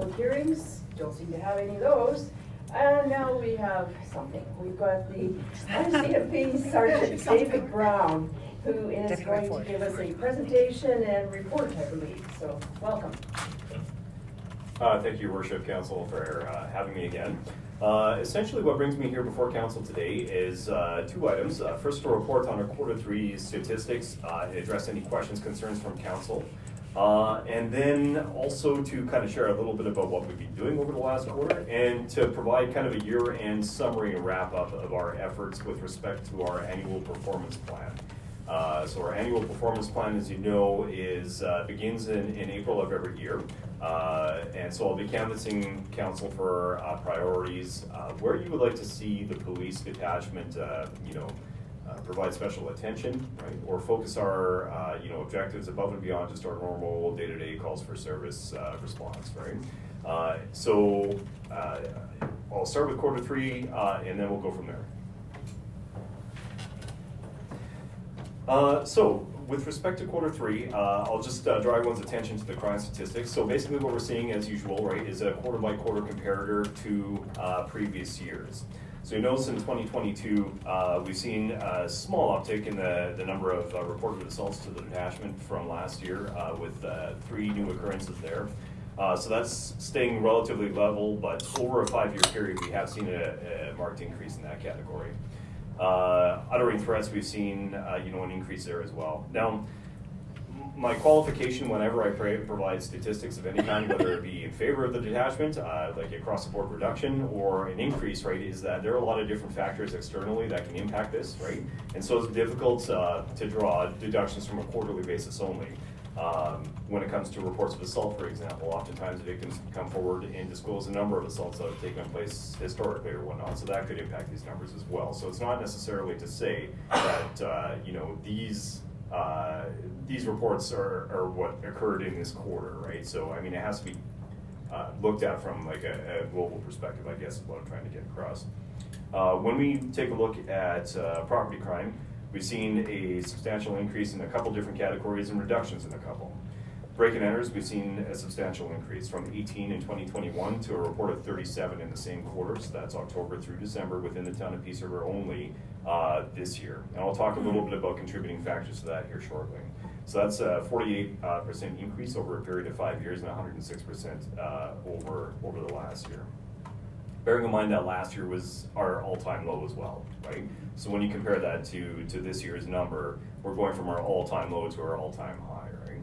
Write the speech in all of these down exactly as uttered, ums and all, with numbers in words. public hearings, don't seem to have any of those. And now we have something. We've got the R C M P Sergeant David Brown, who is Deputy going Ford. to give us a presentation and report, I believe. So, welcome. Uh, thank you, Worship Council, for uh, having me again. Uh, essentially, what brings me here before Council today is uh, two items. Uh, first, a report on our Quarter Three statistics, uh, to address any questions, concerns from Council. Uh, and then also to kind of share a little bit about what we've been doing over the last quarter and to provide kind of a year-end summary and wrap-up of our efforts with respect to our annual performance plan. Uh, so our annual performance plan, as you know, is uh, begins in, in April of every year. Uh, and so I'll be canvassing Council for uh, priorities, uh, where you would like to see the police detachment, uh, you know, Uh, provide special attention, right, or focus our, uh, you know, objectives above and beyond just our normal day-to-day calls for service uh, response, right? Uh, so uh, I'll start with quarter three, uh, and then we'll go from there. Uh, so. With respect to quarter three, uh, I'll just uh, draw everyone's attention to the crime statistics. So basically what we're seeing, as usual, right, is a quarter by quarter comparator to uh, previous years. So you notice in twenty twenty-two, uh, we've seen a small uptick in the, the number of uh, reported assaults to the detachment from last year, uh, with uh, three new occurrences there. Uh, so that's staying relatively level, but over a five-year period, we have seen a, a marked increase in that category. Uh, uttering threats, we've seen uh, you know, an increase there as well. Now, my qualification whenever I pray, provide statistics of any kind, whether it be in favor of the detachment, uh, like across the board reduction, or an increase, right, is that there are a lot of different factors externally that can impact this, right? And so it's difficult uh, to draw deductions from a quarterly basis only. Um, when it comes to reports of assault, for example, oftentimes victims come forward and disclose a number of assaults that have taken place historically or whatnot, so that could impact these numbers as well. So it's not necessarily to say that uh, you know, these uh, these reports are, are what occurred in this quarter, right? So I mean, it has to be uh, looked at from like a, a global perspective, I guess, is what I'm trying to get across. Uh, when we take a look at uh, property crime, we've seen a substantial increase in a couple different categories and reductions in a couple. Break and enters, we've seen a substantial increase from eighteen in twenty twenty-one to a report of thirty-seven in the same quarter, so that's October through December within the town of Peace River only uh, this year. And I'll talk a little bit about contributing factors to that here shortly. So that's a forty-eight percent uh, increase over a period of five years and one hundred six percent uh, over, over the last year. Bearing in mind that last year was our all-time low as well, right? So when you compare that to, to this year's number, we're going from our all-time low to our all-time high, right?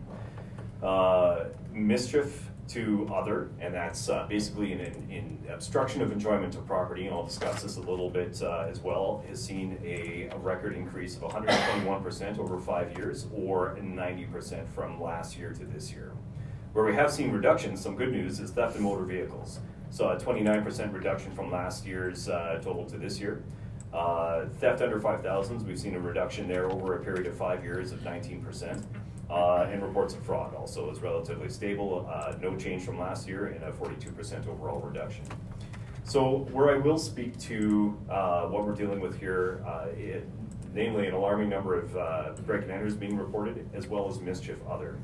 Uh, mischief to other, and that's uh, basically an, an obstruction of enjoyment of property, and I'll discuss this a little bit uh, as well, has seen a, a record increase of one hundred twenty-one percent over five years, or ninety percent from last year to this year. Where we have seen reductions, some good news, is theft in motor vehicles. So a twenty-nine percent reduction from last year's uh, total to this year. Uh, theft under five thousands, we've seen a reduction there over a period of five years of nineteen percent. Uh, and reports of fraud also is relatively stable, uh, no change from last year, and a forty-two percent overall reduction. So where I will speak to uh, what we're dealing with here, uh, it, namely an alarming number of uh, break and enters being reported, as well as mischief other.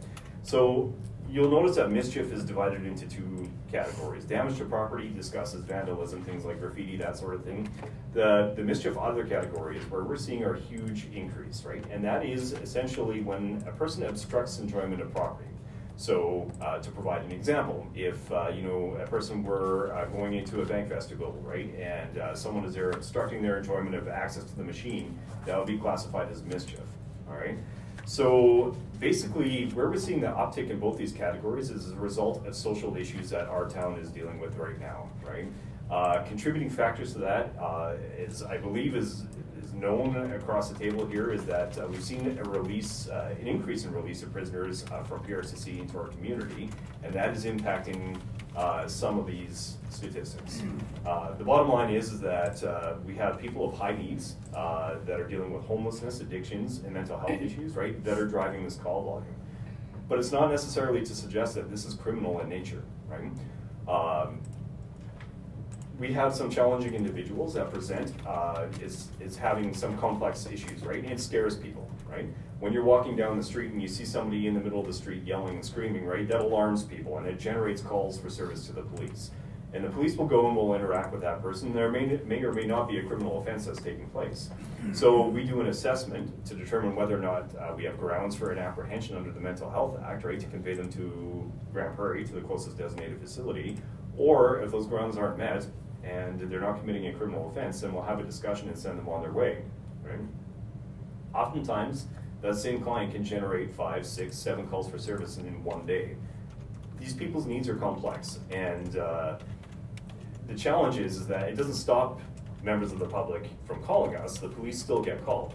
So you'll notice that mischief is divided into two categories. Damage to property discusses vandalism, things like graffiti, that sort of thing. The, the mischief other category is where we're seeing our huge increase, right? And that is essentially when a person obstructs enjoyment of property. So uh, to provide an example, if uh, you know, a person were uh, going into a bank vestibule, right, and uh, someone is there obstructing their enjoyment of access to the machine, that would be classified as mischief, all right? So basically, where we're seeing the uptick in both these categories is as a result of social issues that our town is dealing with right now, right? Uh, contributing factors to that uh, is, I believe, is, is known across the table here, is that uh, we've seen a release, uh, an increase in release of prisoners uh, from P R C C into our community, and that is impacting uh, some of these statistics. Uh, the bottom line is, is that uh, we have people of high needs uh, that are dealing with homelessness, addictions, and mental health issues, right, that are driving this call volume. But it's not necessarily to suggest that this is criminal in nature, right? Um, we have some challenging individuals that present uh, is, is having some complex issues, right? And it scares people, right? when you're walking down the street and you see somebody in the middle of the street yelling and screaming, right, that alarms people and it generates calls for service to the police. And the police will go and will interact with that person. There may, may or may not be a criminal offense that's taking place. So we do an assessment to determine whether or not uh, we have grounds for an apprehension under the Mental Health Act, right, to convey them to Grande Prairie, to the closest designated facility, or if those grounds aren't met and they're not committing a criminal offense, then we'll have a discussion and send them on their way, right? Oftentimes, that same client can generate five, six, seven calls for service in one day. These people's needs are complex, and uh, the challenge is, is that it doesn't stop members of the public from calling us. The police still get called.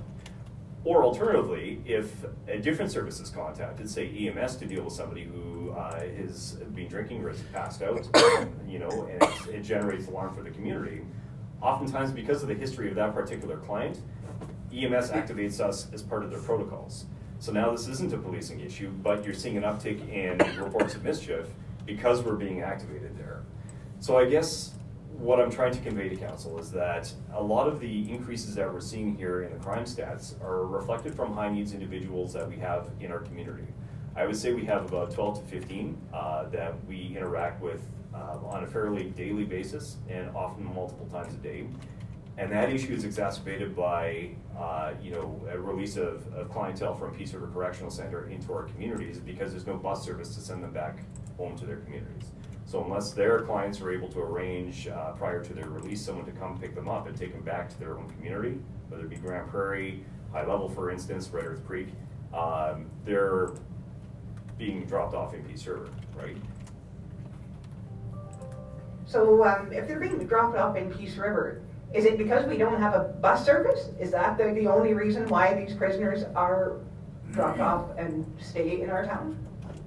Or alternatively, if a different service is contacted, say E M S to deal with somebody who uh, has been drinking or has passed out, you know, and it, it generates alarm for the community, oftentimes because of the history of that particular client, E M S activates us as part of their protocols. So now this isn't a policing issue, but you're seeing an uptick in reports of mischief because we're being activated there. So I guess what I'm trying to convey to council is that a lot of the increases that we're seeing here in the crime stats are reflected from high needs individuals that we have in our community. I would say we have about twelve to fifteen uh, that we interact with um, on a fairly daily basis and often multiple times a day. And that issue is exacerbated by uh, you know, a release of, of clientele from Peace River Correctional Center into our communities because there's no bus service to send them back home to their communities. So unless their clients are able to arrange uh, prior to their release someone to come pick them up and take them back to their own community, whether it be Grande Prairie, High Level for instance, Red Earth Creek, um, they're being dropped off in Peace River, right? So um, if they're being dropped off in Peace River, is it because we don't have a bus service? Is that the, the only reason why these prisoners are dropped off and stay in our town?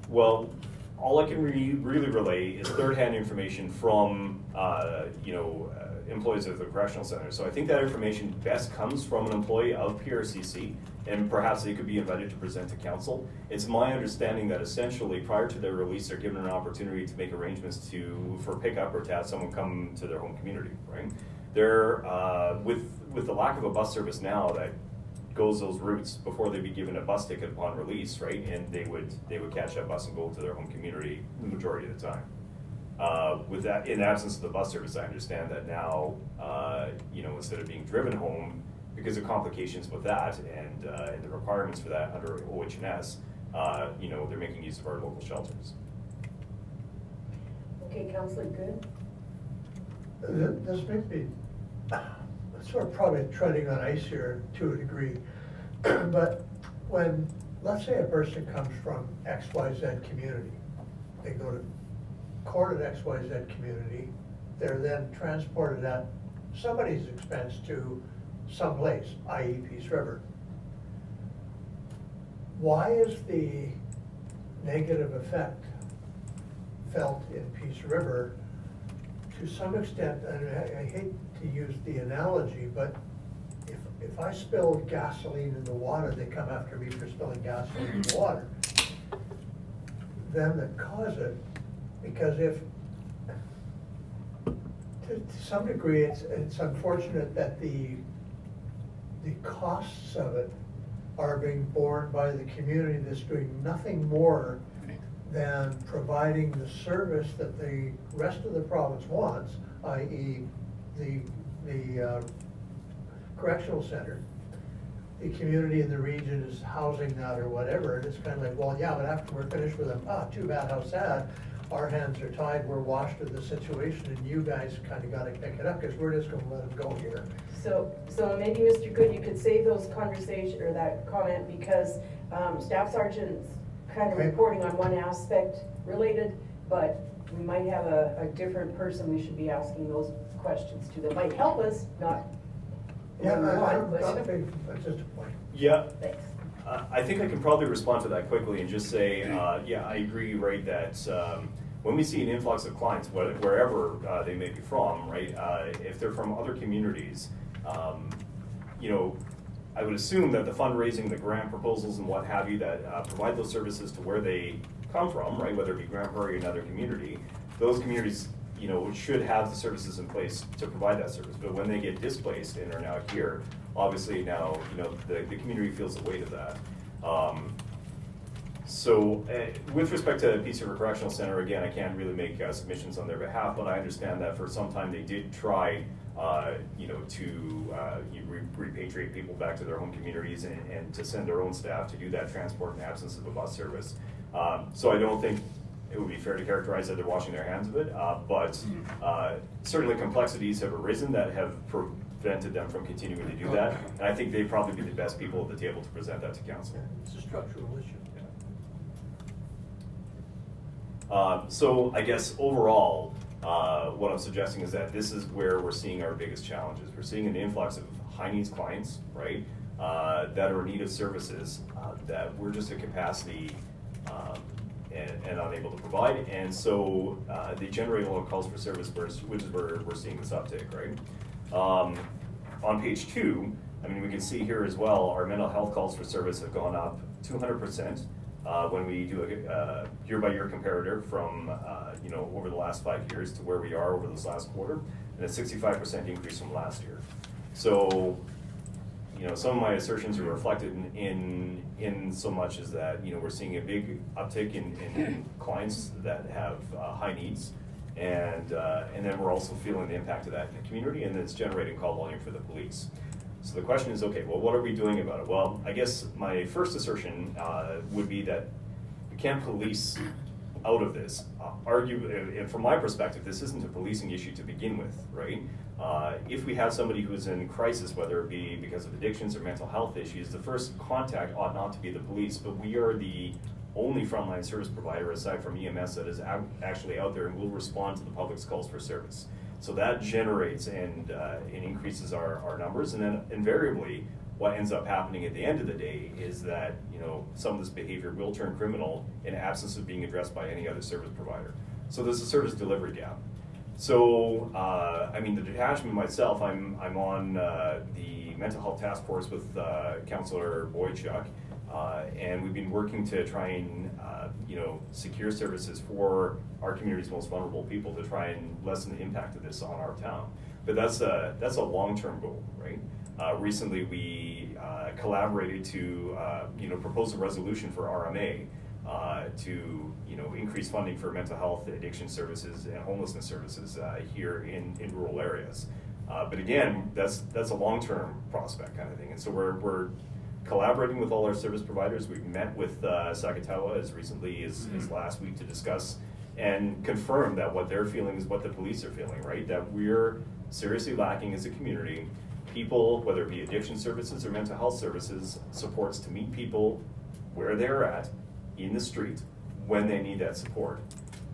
Well, all I can re really relay is third-hand information from uh, you know, uh, employees of the Correctional Center. So I think that information best comes from an employee of P R C C, and perhaps they could be invited to present to council. It's my understanding that essentially prior to their release, they're given an opportunity to make arrangements to for pickup or to have someone come to their home community, right? They're, uh, with, with the lack of a bus service now that goes those routes before they'd be given a bus ticket upon release, right? And they would, they would catch that bus and go to their home community the majority of the time. Uh, with that, in absence of the bus service, I understand that now, uh, you know, instead of being driven home, because of complications with that and, uh, and the requirements for that under O H S, uh, you know, they're making use of our local shelters. Okay, Councillor Good. This may be sort of probably treading on ice here to a degree, but when, let's say a person comes from X Y Z community, they go to court at X Y Z community, they're then transported at somebody's expense to some place, that is. Peace River. Why is the negative effect felt in Peace River? To some extent, and I, I hate to use the analogy, but if, if I spilled gasoline in the water, they come after me for spilling gasoline in the water. Them that cause it, because if, to, to some degree, it's, it's unfortunate that the, the costs of it are being borne by the community that's doing nothing more than providing the service that the rest of the province wants, that is the, the uh, correctional center. The community in the region is housing that or whatever, and it's kind of like, well, yeah, but after we're finished with them, ah, too bad, how sad. Our hands are tied, we're washed of the situation, and you guys kind of got to pick it up because we're just going to let them go here. So, so maybe Mister Good, you could save those conversation or that comment because um, Staff Sergeant kind of reporting on one aspect related, but we might have a, a different person we should be asking those questions to that might help us, not yeah, I, want, but not big, that's just a point. Yeah, thanks. Uh, I think I can probably respond to that quickly and just say, uh, yeah, I agree, right, that um, when we see an influx of clients, wherever uh, they may be from, right, uh, if they're from other communities, um, you know, I would assume that the fundraising, the grant proposals and what have you that uh, provide those services to where they come from, right, whether it be Grande Prairie or another community, those communities, you know, should have the services in place to provide that service. But when they get displaced and are now here, obviously now, you know, the, the community feels the weight of that. Um, so uh, with respect to Peace River Correctional Center, again, I can't really make uh, submissions on their behalf, but I understand that for some time they did try Uh, you know, to uh, you re repatriate people back to their home communities and, and to send their own staff to do that transport in absence of a bus service. Um, so I don't think it would be fair to characterize that they're washing their hands of it, uh, but uh, certainly complexities have arisen that have prevented them from continuing to do that. And I think they'd probably be the best people at the table to present that to council. It's a structural issue. Yeah. Uh, so I guess overall, Uh, what I'm suggesting is that this is where we're seeing our biggest challenges. We're seeing an influx of high-needs clients, right, uh, that are in need of services uh, that we're just at capacity um, and, and unable to provide. And so uh, they generate a lot of calls for service, which is where we're seeing this uptick, right? Um, on page two, I mean, we can see here as well, our mental health calls for service have gone up two hundred percent. Uh, when we do a year-by-year comparator from uh, you know over the last five years to where we are over this last quarter, and a sixty-five percent increase from last year. So, you know, some of my assertions are reflected in in, in so much as that you know we're seeing a big uptick in, in clients that have uh, high needs, and uh, and then we're also feeling the impact of that in the community, and it's generating call volume for the police. So the question is, okay, well, what are we doing about it? Well, I guess my first assertion uh, would be that we can't police out of this. Uh, argue, and from my perspective, this isn't a policing issue to begin with, right? Uh, if we have somebody who's in crisis, whether it be because of addictions or mental health issues, the first contact ought not to be the police, but we are the only frontline service provider aside from E M S that is actually out there and will respond to the public's calls for service. So that generates and, uh, and increases our, our numbers, and then invariably, what ends up happening at the end of the day is that you know some of this behavior will turn criminal in absence of being addressed by any other service provider. So there's a service delivery gap. So uh, I mean, the detachment myself, I'm I'm on uh, the mental health task force with uh, Councillor Boychuk, uh, and we've been working to try and uh, you know secure services for our community's most vulnerable people to try and lessen the impact of this on our town. But that's a, that's a long-term goal, right? Uh, recently we uh, collaborated to uh, you know, propose a resolution for R M A uh, to you know, increase funding for mental health, addiction services, and homelessness services uh, here in, in rural areas. Uh, but again, that's, that's a long-term prospect kind of thing. And so we're, we're collaborating with all our service providers. We've met with uh, Sagitawa as recently as, mm-hmm. as last week to discuss and confirm that what they're feeling is what the police are feeling, right? That we're seriously lacking as a community. People, whether it be addiction services or mental health services, supports to meet people where they're at in the street when they need that support,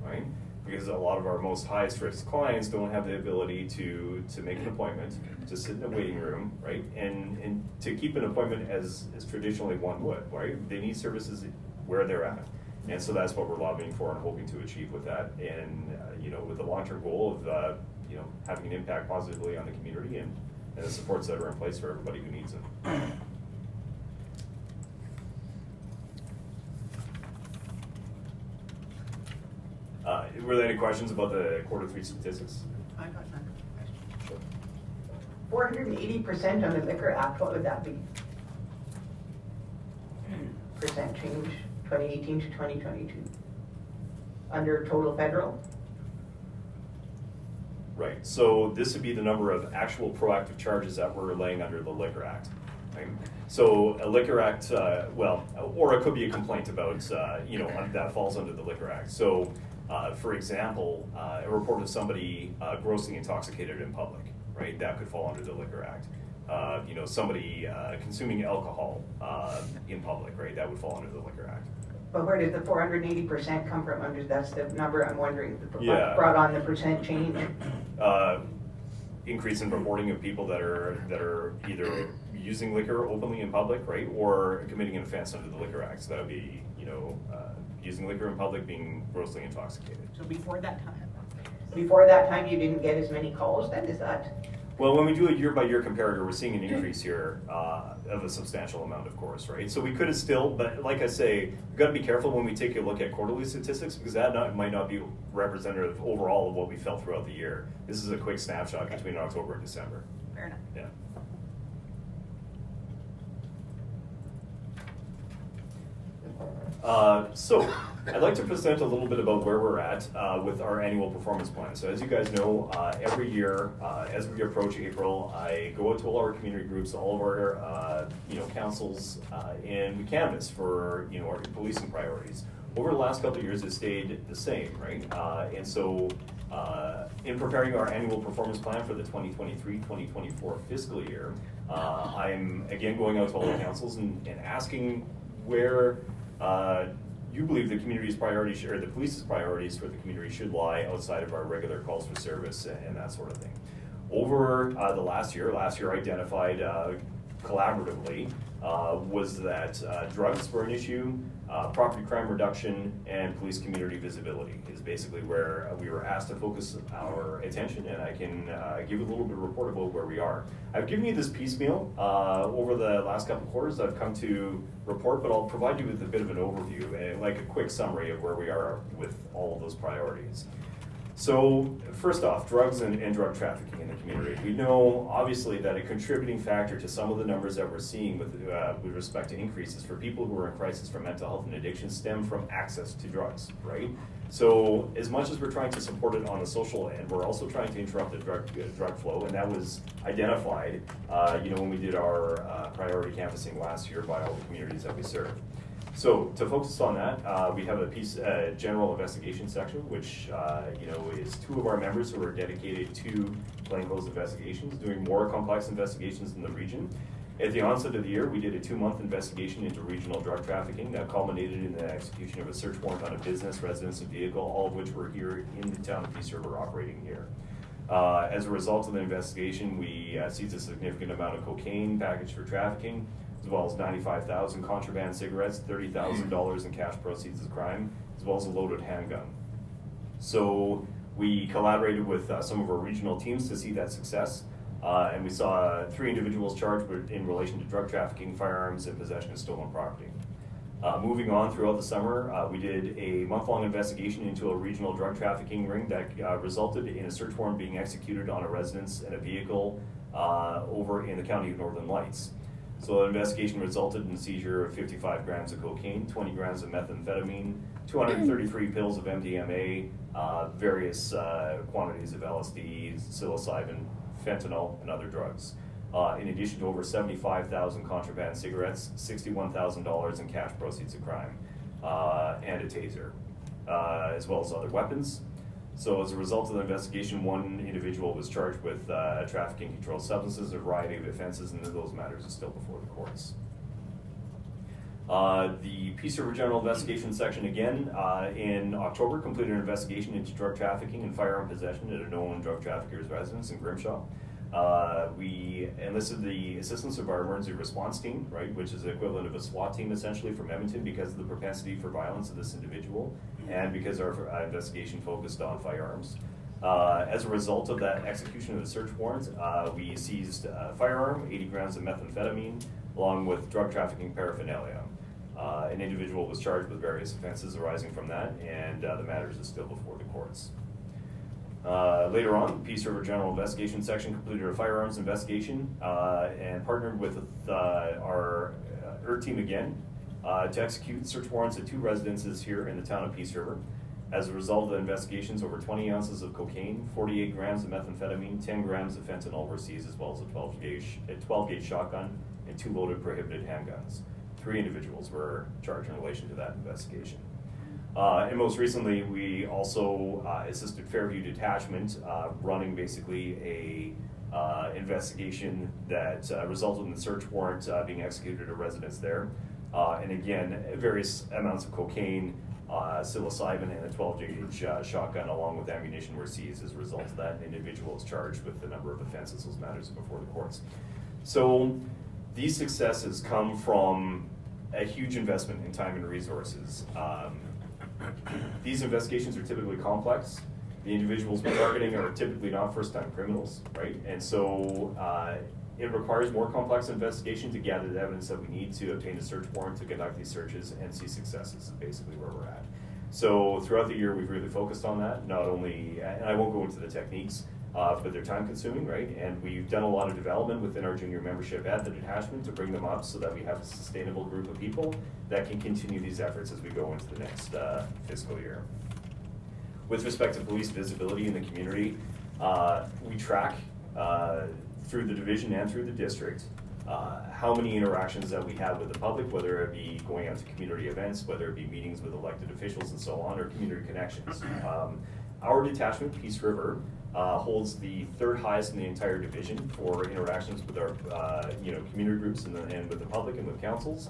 right? Because a lot of our most highest risk clients don't have the ability to, to make an appointment, to sit in a waiting room, right? And, and to keep an appointment as, as traditionally one would, right? They need services where they're at. And so that's what we're lobbying for and hoping to achieve with that, and uh, you know, with the long-term goal of uh, you know having an impact positively on the community and, and the supports that are in place for everybody who needs them. Uh, were there any questions about the quarter three statistics? I got another question. Four hundred and eighty percent on the Liquor Act. What would that be? Percent change. twenty eighteen to twenty twenty-two, under total federal? Right, so this would be the number of actual proactive charges that we're laying under the Liquor Act. Right? So a Liquor Act, uh, well, or it could be a complaint about, uh, you know, that falls under the Liquor Act. So, uh, for example, uh, a report of somebody uh, grossly intoxicated in public, right, that could fall under the Liquor Act. Uh, you know, somebody uh, consuming alcohol uh, in public, right? That would fall under the Liquor Act. But where did the four hundred eighty percent come from? Under that's the number I'm wondering. The yeah. Brought on the percent change. Uh, increase in reporting of people that are that are either using liquor openly in public, right, or committing an offense under the Liquor Act. So that would be, you know, uh, using liquor in public, being grossly intoxicated. So before that time, before that time, you didn't get as many calls. Then is that? Well, when we do a year-by-year comparator, we're seeing an increase here uh, of a substantial amount, of course, right? So we could have still, but like I say, we've got to be careful when we take a look at quarterly statistics, because that not, might not be representative overall of what we felt throughout the year. This is a quick snapshot okay. between October and December. Fair enough. Yeah. Uh, so, I'd like to present a little bit about where we're at uh, with our annual performance plan. So as you guys know, uh, every year, uh, as we approach April, I go out to all our community groups, all of our uh, you know, councils, uh, and we canvass for you know, our policing priorities. Over the last couple of years, it stayed the same, right? Uh, and so, uh, in preparing our annual performance plan for the twenty twenty-three twenty twenty-four fiscal year, uh, I'm again going out to all the councils and, and asking where Uh, you believe the community's priorities or the police's priorities for the community should lie outside of our regular calls for service and that sort of thing. Over uh, the last year, last year identified uh, collaboratively uh, was that uh, drugs were an issue, uh, property crime reduction, and police community visibility is basically where we were asked to focus our attention, and I can uh, give you a little bit of a report about where we are. I've given you this piecemeal uh, over the last couple of quarters. I've come to report, but I'll provide you with a bit of an overview and like a quick summary of where we are with all of those priorities. So first off, drugs and, and drug trafficking in the community. We know obviously that a contributing factor to some of the numbers that we're seeing with, uh, with respect to increases for people who are in crisis for mental health and addiction stem from access to drugs, right? So as much as we're trying to support it on the social end, we're also trying to interrupt the drug, uh, drug flow, and that was identified uh, you know, when we did our uh, priority canvassing last year by all the communities that we serve. So to focus on that, uh, we have a piece, uh, general investigation section, which uh, you know is two of our members who are dedicated to plainclothes investigations, doing more complex investigations in the region. At the onset of the year, we did a two-month investigation into regional drug trafficking that culminated in the execution of a search warrant on a business, residence, and vehicle, all of which were here in the town of Peace River operating here. Uh, as a result of the investigation, we uh, seized a significant amount of cocaine packaged for trafficking, as well as ninety-five thousand contraband cigarettes, thirty thousand dollars in cash proceeds of crime, as well as a loaded handgun. So we collaborated with uh, some of our regional teams to see that success, uh, and we saw three individuals charged in relation to drug trafficking, firearms, and possession of stolen property. Uh, moving on throughout the summer, uh, we did a month-long investigation into a regional drug trafficking ring that uh, resulted in a search warrant being executed on a residence and a vehicle uh, over in the county of Northern Lights. So the investigation resulted in the seizure of fifty-five grams of cocaine, twenty grams of methamphetamine, two hundred thirty-three pills of M D M A, uh, various uh, quantities of L S D, psilocybin, fentanyl, and other drugs. Uh, in addition to over seventy-five thousand contraband cigarettes, sixty-one thousand dollars in cash proceeds of crime, uh, and a taser, uh, as well as other weapons. So as a result of the investigation, one individual was charged with uh, trafficking controlled substances, a variety of offenses, and those matters are still before the courts. Uh, the Peace River General Investigation Section, again, uh, in October, completed an investigation into drug trafficking and firearm possession at a known drug trafficker's residence in Grimshaw. Uh, we enlisted the assistance of our emergency response team, right, which is the equivalent of a SWAT team essentially from Edmonton, because of the propensity for violence of this individual and because our investigation focused on firearms. Uh, as a result of that execution of the search warrant, uh, we seized a firearm, eighty grams of methamphetamine, along with drug trafficking paraphernalia. Uh, an individual was charged with various offenses arising from that, and uh, the matters are still before the courts. Uh, later on, Peace River General Investigation Section completed a firearms investigation uh, and partnered with uh, our uh, E R T team again uh, to execute search warrants at two residences here in the town of Peace River. As a result of the investigations, over twenty ounces of cocaine, forty-eight grams of methamphetamine, ten grams of fentanyl were seized, as well as a twelve gauge shotgun and two loaded prohibited handguns. Three individuals were charged in relation to that investigation. Uh, and most recently, we also uh, assisted Fairview Detachment uh, running basically a uh, investigation that uh, resulted in the search warrant uh, being executed at a residence there. Uh, and again, various amounts of cocaine, uh, psilocybin, and a twelve gauge uh, shotgun along with ammunition were seized as a result of that. An individual is charged with a number of offenses. Those matters before the courts. So these successes come from a huge investment in time and resources. Um, These investigations are typically complex. The individuals we're targeting are typically not first-time criminals, right? And so uh, it requires more complex investigation to gather the evidence that we need to obtain a search warrant to conduct these searches and see successes is basically where we're at. So throughout the year, we've really focused on that, not only, and I won't go into the techniques, uh, but they're time consuming, right? And we've done a lot of development within our junior membership at the detachment to bring them up so that we have a sustainable group of people that can continue these efforts as we go into the next uh, fiscal year. With respect to police visibility in the community, uh, we track uh, through the division and through the district uh, how many interactions that we have with the public, whether it be going out to community events, whether it be meetings with elected officials and so on, or community connections. Um, our detachment, Peace River, uh, holds the third highest in the entire division for interactions with our uh, you know, community groups and, the, and with the public and with councils,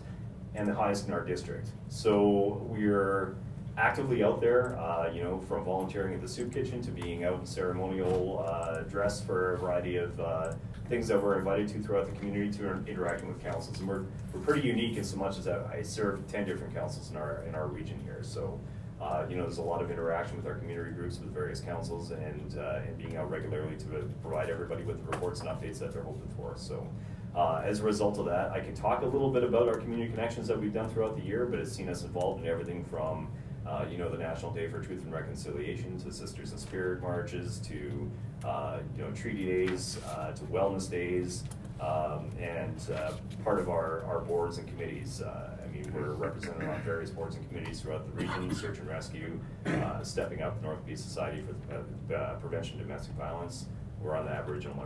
and the highest in our district. So we're actively out there, uh, you know, from volunteering at the soup kitchen to being out in ceremonial uh, dress for a variety of uh, things that we're invited to throughout the community, to interacting with councils. And we're, we're pretty unique in so much as that I serve ten different councils in our in our region here. So, uh, you know, there's a lot of interaction with our community groups, with various councils, and uh, and being out regularly to provide everybody with the reports and updates that they're hoping for. So. Uh, as a result of that, I can talk a little bit about our community connections that we've done throughout the year, but it's seen us involved in everything from Uh, you know, the National Day for Truth and Reconciliation, to Sisters in Spirit marches, to uh, you know, treaty days, uh, to wellness days, um, and uh, part of our, our boards and committees. Uh, I mean, we're represented on various boards and committees throughout the region, search and rescue, uh, stepping up North Peace Society for uh, prevention of domestic violence. We're on the Aboriginal,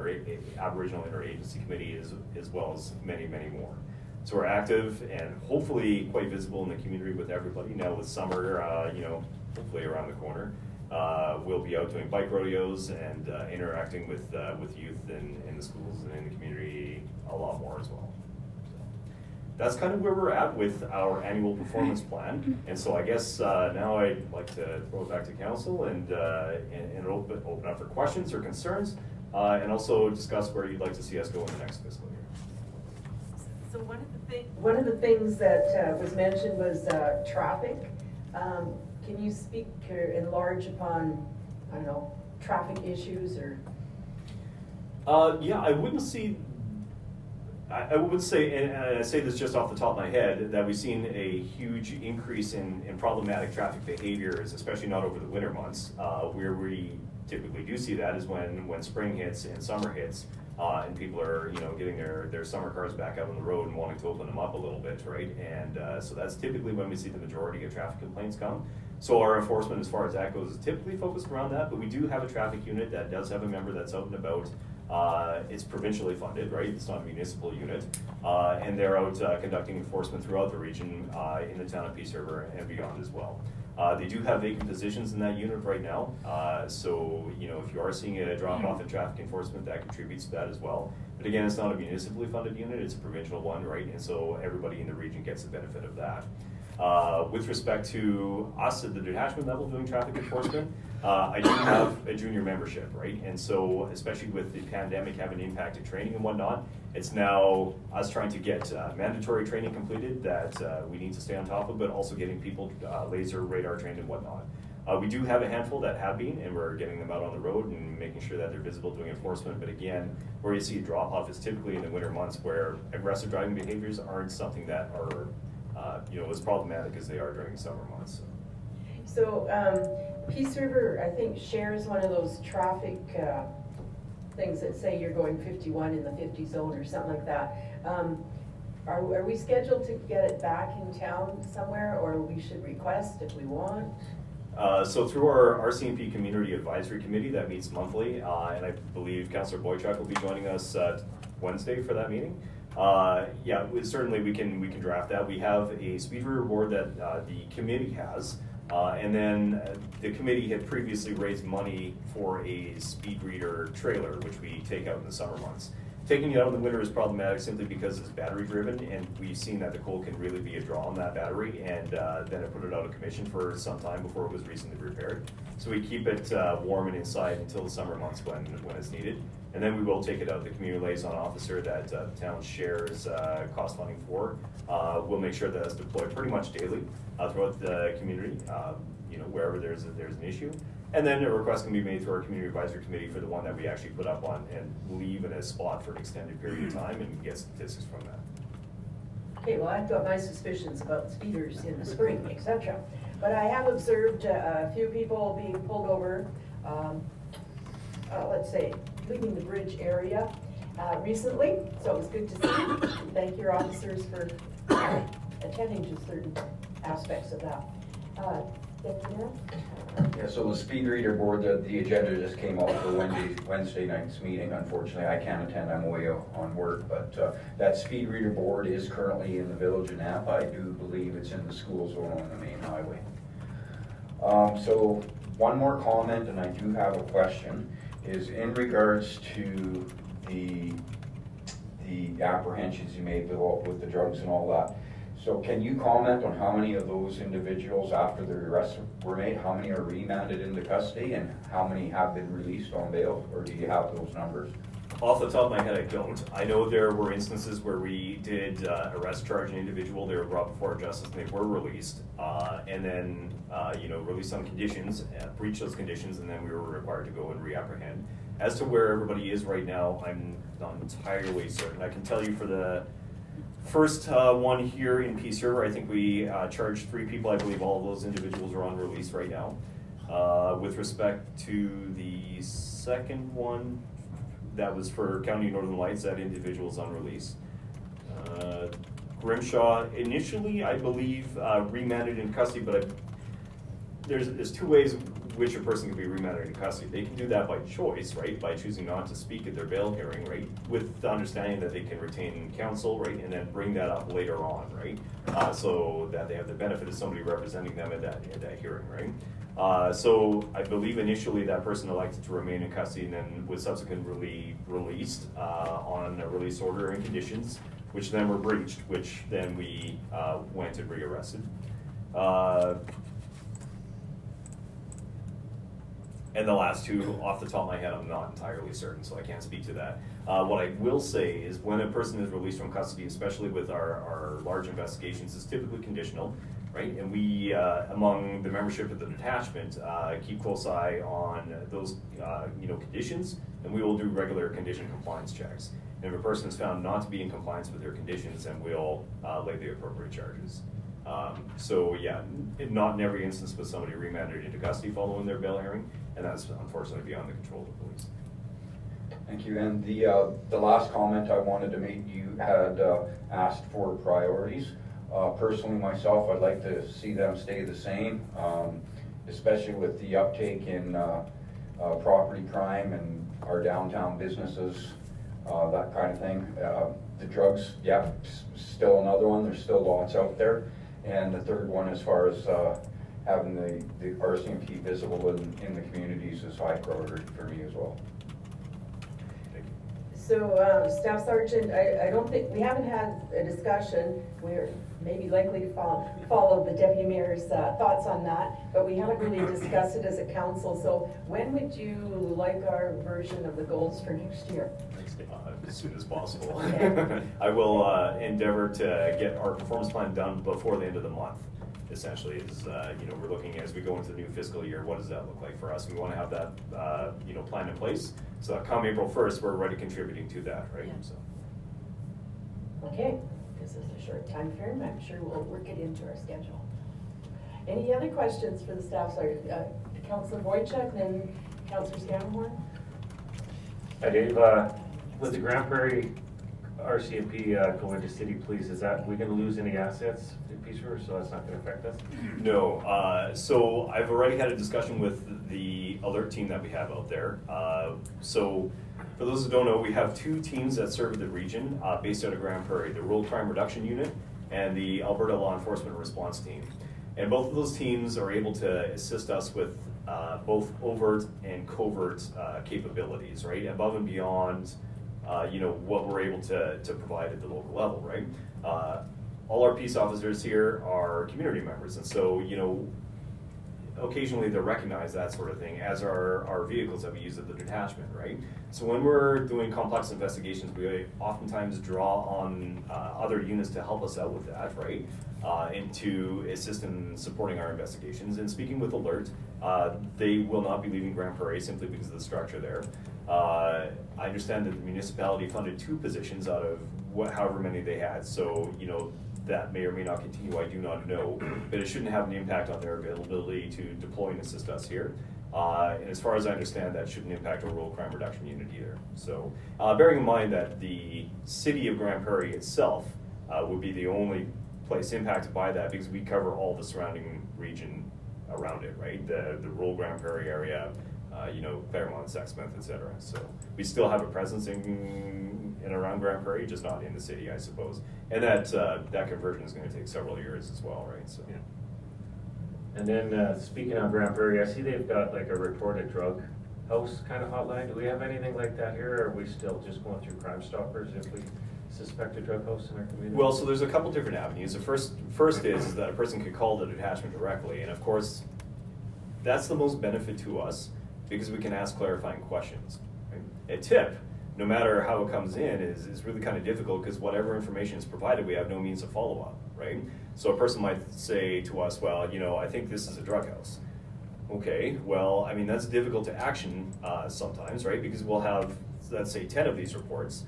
Aboriginal Interagency Committee, as, as well as many, many more. So we're active and hopefully quite visible in the community with everybody. Now with summer, uh, you know, hopefully around the corner, uh, we'll be out doing bike rodeos and uh, interacting with uh, with youth in, in the schools and in the community a lot more as well. So that's kind of where we're at with our annual performance plan. And so I guess uh, now I'd like to throw it back to council and uh, and, and open open up for questions or concerns, uh, and also discuss where you'd like to see us go in the next fiscal year. So one of the things one of the things that uh, was mentioned was uh, traffic. Um, can you speak or enlarge upon, I don't know, traffic issues or? Uh, yeah, I wouldn't see. I, I would say, and I say this just off the top of my head, that we've seen a huge increase in, in problematic traffic behaviors, especially not over the winter months. Uh, where we typically do see that is when when spring hits and summer hits. Uh, and people are, you know, getting their, their summer cars back out on the road and wanting to open them up a little bit, right? And uh, so that's typically when we see the majority of traffic complaints come. So our enforcement, as far as that goes, is typically focused around that, but we do have a traffic unit that does have a member that's out and about. Uh, it's provincially funded, right? It's not a municipal unit. Uh, and they're out uh, conducting enforcement throughout the region, uh, in the town of Peace River and beyond as well. Uh, they do have vacant positions in that unit right now, uh, so you know, if you are seeing a drop-off in traffic enforcement, that contributes to that as well. But again, it's not a municipally funded unit, it's a provincial one, right? And so everybody in the region gets the benefit of that. Uh, with respect to us at the detachment level doing traffic enforcement, uh, I do have a junior membership, right? And so, especially with the pandemic having impacted training and whatnot, it's now us trying to get uh, mandatory training completed that uh, we need to stay on top of, but also getting people uh, laser radar trained and whatnot. Uh, we do have a handful that have been, and we're getting them out on the road and making sure that they're visible doing enforcement. But again, where you see a drop-off is typically in the winter months, where aggressive driving behaviors aren't something that are uh, you know, as problematic as they are during summer months. So, so um, Peace River, I think, shares one of those traffic uh, things that say you're going fifty-one in the fifty zone or something like that. Um, are, are we scheduled to get it back in town somewhere, or we should request if we want? Uh, so through our R C M P Community Advisory Committee that meets monthly, uh, and I believe Councillor Boychuk will be joining us uh, Wednesday for that meeting. Uh, yeah, we, certainly we can we can draft that. We have a speed reward that uh, the committee has. Uh, and then uh, the committee had previously raised money for a speed reader trailer, which we take out in the summer months. Taking it out in the winter is problematic simply because it's battery driven, and we've seen that the coal can really be a draw on that battery, and uh, then it put it out of commission for some time before it was recently repaired. So we keep it uh, warm and inside until the summer months when, when it's needed. And then we will take it out. The community liaison officer that uh, the town shares uh, cost funding for, uh, we'll make sure that it's deployed pretty much daily uh, throughout the community, uh, you know, wherever there's a, there's an issue. And then a request can be made through our community advisory committee for the one that we actually put up on and leave in a spot for an extended period of time, and get statistics from that. Okay, well, I've got my suspicions about speeders in the spring, et cetera, but I have observed uh, a few people being pulled over. Um, uh, let's say, leaving the bridge area uh, recently. So it was good to see. Thank your officers for uh, attending to certain aspects of that. Uh, Yeah, so the speed reader board, the, the agenda just came out for Wednesday, Wednesday night's meeting. Unfortunately, I can't attend, I'm away on work, but uh, that speed reader board is currently in the village of Napa. I do believe it's in the school zone on the main highway. Um, so one more comment, and I do have a question, is in regards to the, the apprehensions you made with the drugs and all that. So can you comment on how many of those individuals after their arrests were made, how many are remanded into custody and how many have been released on bail, or do you have those numbers? Off the top of my head, I don't. I know there were instances where we did uh, arrest charge an individual, they were brought before justice and they were released, uh, and then, uh, you know, released on conditions, uh, breached those conditions, and then we were required to go and reapprehend. As to where everybody is right now, I'm not entirely certain. I can tell you for the First uh, one here in Peace River, I think we uh, charged three people. I believe all of those individuals are on release right now. Uh, with respect to the second one, that was for County Northern Lights, that individual is on release. Uh, Grimshaw, initially, I believe, uh, remanded in custody, but I, there's, there's two ways which a person can be remanded in custody. They can do that by choice, right? By choosing not to speak at their bail hearing, right? With the understanding that they can retain counsel, right? And then bring that up later on, right? Uh, so that they have the benefit of somebody representing them at that, at that hearing, right? Uh, so I believe initially that person elected to remain in custody and then was subsequently released uh, on a release order and conditions, which then were breached, which then we uh, went and re-arrested. Uh, And the last two, off the top of my head, I'm not entirely certain, so I can't speak to that. Uh, what I will say is when a person is released from custody, especially with our, our large investigations, it's typically conditional, right? And we, uh, among the membership of the detachment, uh, keep close eye on those uh, you know, conditions, and we will do regular condition compliance checks. And if a person is found not to be in compliance with their conditions, then we'll uh, lay the appropriate charges. Um, so yeah, not in every instance was somebody remanded into custody following their bail hearing, and that's unfortunately beyond the control of the police. Thank you. And the uh, the last comment I wanted to make, you had uh, asked for priorities. Uh, personally, myself, I'd like to see them stay the same, um, especially with the uptake in uh, uh, property crime and our downtown businesses, uh, that kind of thing. Uh, the drugs, yeah, still another one. There's still lots out there. And the third one, as far as uh, having the, the R C M P visible in, in the communities, is high priority for me as well. Thank you. So, um, Staff Sergeant, I, I don't think, we haven't had a discussion. We're maybe likely to follow, follow the Deputy Mayor's uh, thoughts on that, but we haven't really discussed it as a council. So when would you like our version of the goals for next year? Uh, as soon as possible. Okay. I will uh, endeavor to get our performance plan done before the end of the month. Essentially, is uh, you know, we're looking as we go into the new fiscal year. What does that look like for us? We want to have that uh, you know, plan in place. So come April first, we're already contributing to that, right? Yeah. So. Okay, this is a short time frame. I'm sure we'll work it into our schedule. Any other questions for the staff? Sorry, uh, Councillor Boychuk, then Councillor Scanmore. Hi, Dave. Uh, With the Grande Prairie R C M P uh, going to city police, is that we going to lose any assets in Peace River? So that's not going to affect us? No. Uh, so I've already had a discussion with the alert team that we have out there. Uh, so for those who don't know, we have two teams that serve the region uh, based out of Grande Prairie, the Rural Crime Reduction Unit and the Alberta Law Enforcement Response Team. And both of those teams are able to assist us with uh, both overt and covert uh, capabilities, right? Above and beyond Uh, you know, what we're able to, to provide at the local level, right? Uh, all our peace officers here are community members, and so, you know, occasionally they're recognized, that sort of thing, as are our vehicles that we use at the detachment, right? So when we're doing complex investigations, we oftentimes draw on uh, other units to help us out with that, right? Uh, and to assist in supporting our investigations. And speaking with Alert, uh, they will not be leaving Grande Prairie simply because of the structure there. Uh, I understand that the municipality funded two positions out of what, however many they had, so you know that may or may not continue, I do not know, but it shouldn't have an impact on their availability to deploy and assist us here. Uh, and as far as I understand, that shouldn't impact our rural crime reduction unit either. So uh, bearing in mind that the city of Grande Prairie itself uh, would be the only place impacted by that, because we cover all the surrounding region around it, right? The, the rural Grande Prairie area, uh, you know, Claremont, Sexsmith, et cetera. So we still have a presence in and around Grande Prairie, just not in the city, I suppose. And that uh, that conversion is going to take several years as well, right? So. Yeah. And then uh, speaking of Grande Prairie, I see they've got like a reported drug house kind of hotline. Do we have anything like that here, or are we still just going through Crime Stoppers if we suspect a drug house in our community? Well, so there's a couple different avenues. The first first is, is that a person could call the detachment directly, and of course, that's the most benefit to us because we can ask clarifying questions. Right? A tip, no matter how it comes in, is, is really kind of difficult because whatever information is provided, we have no means of follow-up, right? So a person might say to us, well, you know, I think this is a drug house. Okay, well, I mean, that's difficult to action uh, sometimes, right? Because we'll have, let's say, ten of these reports.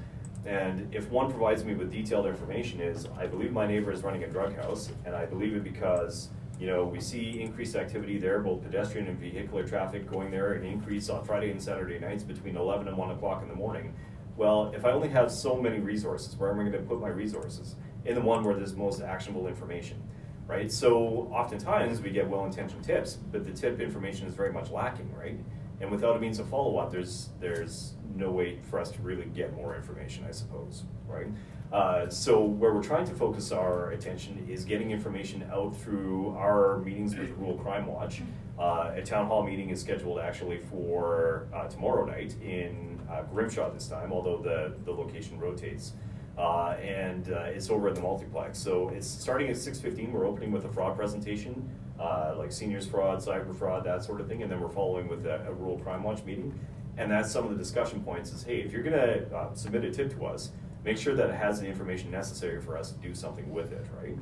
And if one provides me with detailed information is, I believe my neighbor is running a drug house, and I believe it because, you know, we see increased activity there, both pedestrian and vehicular traffic going there, an increase on Friday and Saturday nights between eleven and one o'clock in the morning. Well, if I only have so many resources, where am I going to put my resources? In the one where there's most actionable information, right? So oftentimes we get well-intentioned tips, but the tip information is very much lacking, right? And without a means of follow-up, there's there's no way for us to really get more information, I suppose, right? Uh, so where we're trying to focus our attention is getting information out through our meetings with Rural Crime Watch. Uh, a town hall meeting is scheduled actually for uh, tomorrow night in uh, Grimshaw this time, although the, the location rotates. Uh, and uh, it's over at the multiplex. So it's starting at six fifteen, we're opening with a fraud presentation, uh, like seniors fraud, cyber fraud, that sort of thing, and then we're following with a, a Rural Crime Watch meeting. And that's some of the discussion points is, hey, if you're gonna uh, submit a tip to us, make sure that it has the information necessary for us to do something with it, right?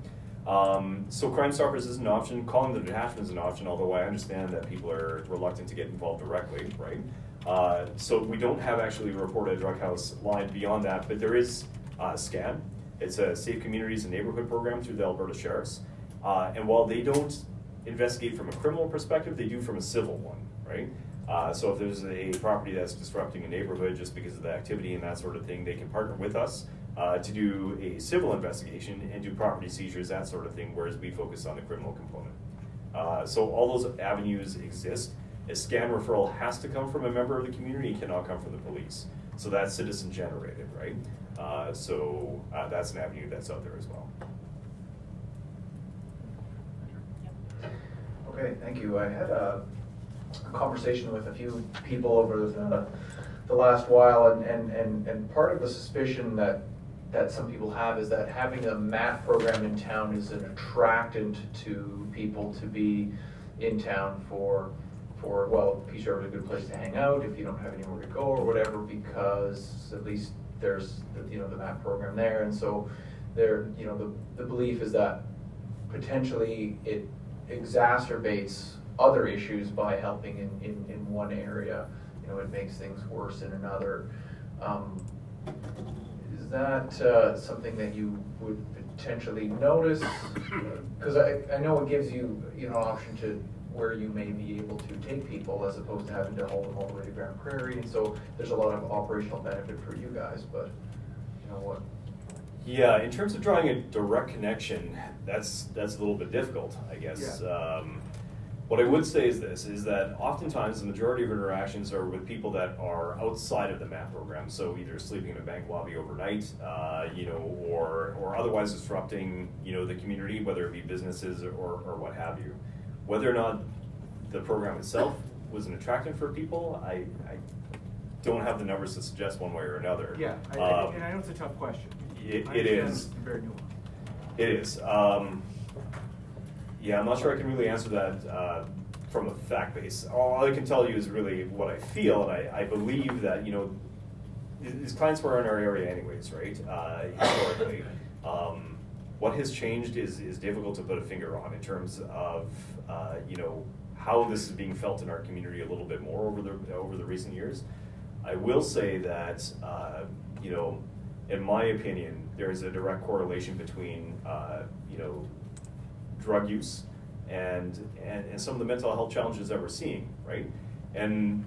Um, so Crime Stoppers is an option, calling the detachment is an option, although I understand that people are reluctant to get involved directly, right? Uh, so we don't have actually reported a drug house line beyond that, but there is uh, SCAD. It's a Safe Communities and Neighborhood program through the Alberta Sheriffs. Uh, and while they don't investigate from a criminal perspective, they do from a civil one, right? Uh, so if there's a property that's disrupting a neighborhood just because of the activity and that sort of thing, they can partner with us uh, to do a civil investigation and do property seizures, that sort of thing, whereas we focus on the criminal component. Uh, so all those avenues exist. A scan referral has to come from a member of the community, it cannot come from the police. So that's citizen generated, right? Uh, so uh, that's an avenue that's out there as well. Okay, thank you. I had a A conversation with a few people over the, the last while, and, and, and, and part of the suspicion that, that some people have is that having a M A T program in town is an attractant to people to be in town for, for well, Peace River is a good place to hang out if you don't have anywhere to go or whatever, because at least there's the, you know, the M A T program there, and so there, you know, the, the belief is that potentially it exacerbates other issues by helping in, in, in one area. You know, it makes things worse in another. Um, is that uh, something that you would potentially notice? Because I, I know it gives you, you know, an option to where you may be able to take people as opposed to having to hold them all the way to Grande Prairie. And so there's a lot of operational benefit for you guys, but you know what? Yeah, in terms of drawing a direct connection, that's, that's a little bit difficult, I guess. Yeah. Um, What I would say is this, is that oftentimes the majority of interactions are with people that are outside of the M A T program, so either sleeping in a bank lobby overnight, uh, you know, or, or otherwise disrupting, you know, the community, whether it be businesses or, or what have you. Whether or not the program itself was an attractant for people, I, I don't have the numbers to suggest one way or another. Yeah, I, um, and I know it's a tough question. It, it is. Very nuanced. It is. Um, Yeah, I'm not sure I can really answer that uh, from a fact base. All I can tell you is really what I feel, and I, I believe that, you know, these clients were in our area anyways, right? Uh, historically. Um, what has changed is, is difficult to put a finger on in terms of, uh, you know, how this is being felt in our community a little bit more over the, over the recent years. I will say that, uh, you know, in my opinion, there is a direct correlation between, uh, you know, drug use and, and, and some of the mental health challenges that we're seeing, right? And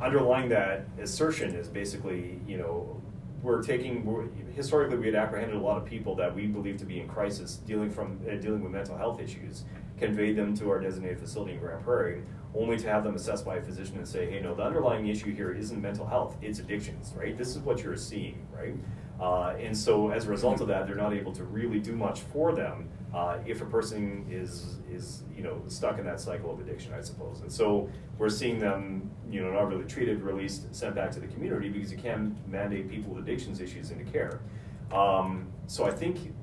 underlying that assertion is basically, you know, we're taking, we're, historically we had apprehended a lot of people that we believed to be in crisis, dealing from uh, dealing with mental health issues, conveyed them to our designated facility in Grande Prairie, only to have them assessed by a physician and say, hey, no, the underlying issue here isn't mental health, it's addictions, right? This is what you're seeing, right? Uh, and so as a result of that, they're not able to really do much for them uh, if a person is, is, you know, stuck in that cycle of addiction, I suppose. And so we're seeing them, you know, not really treated, released, sent back to the community because you can't mandate people with addictions issues into care. Um, so I think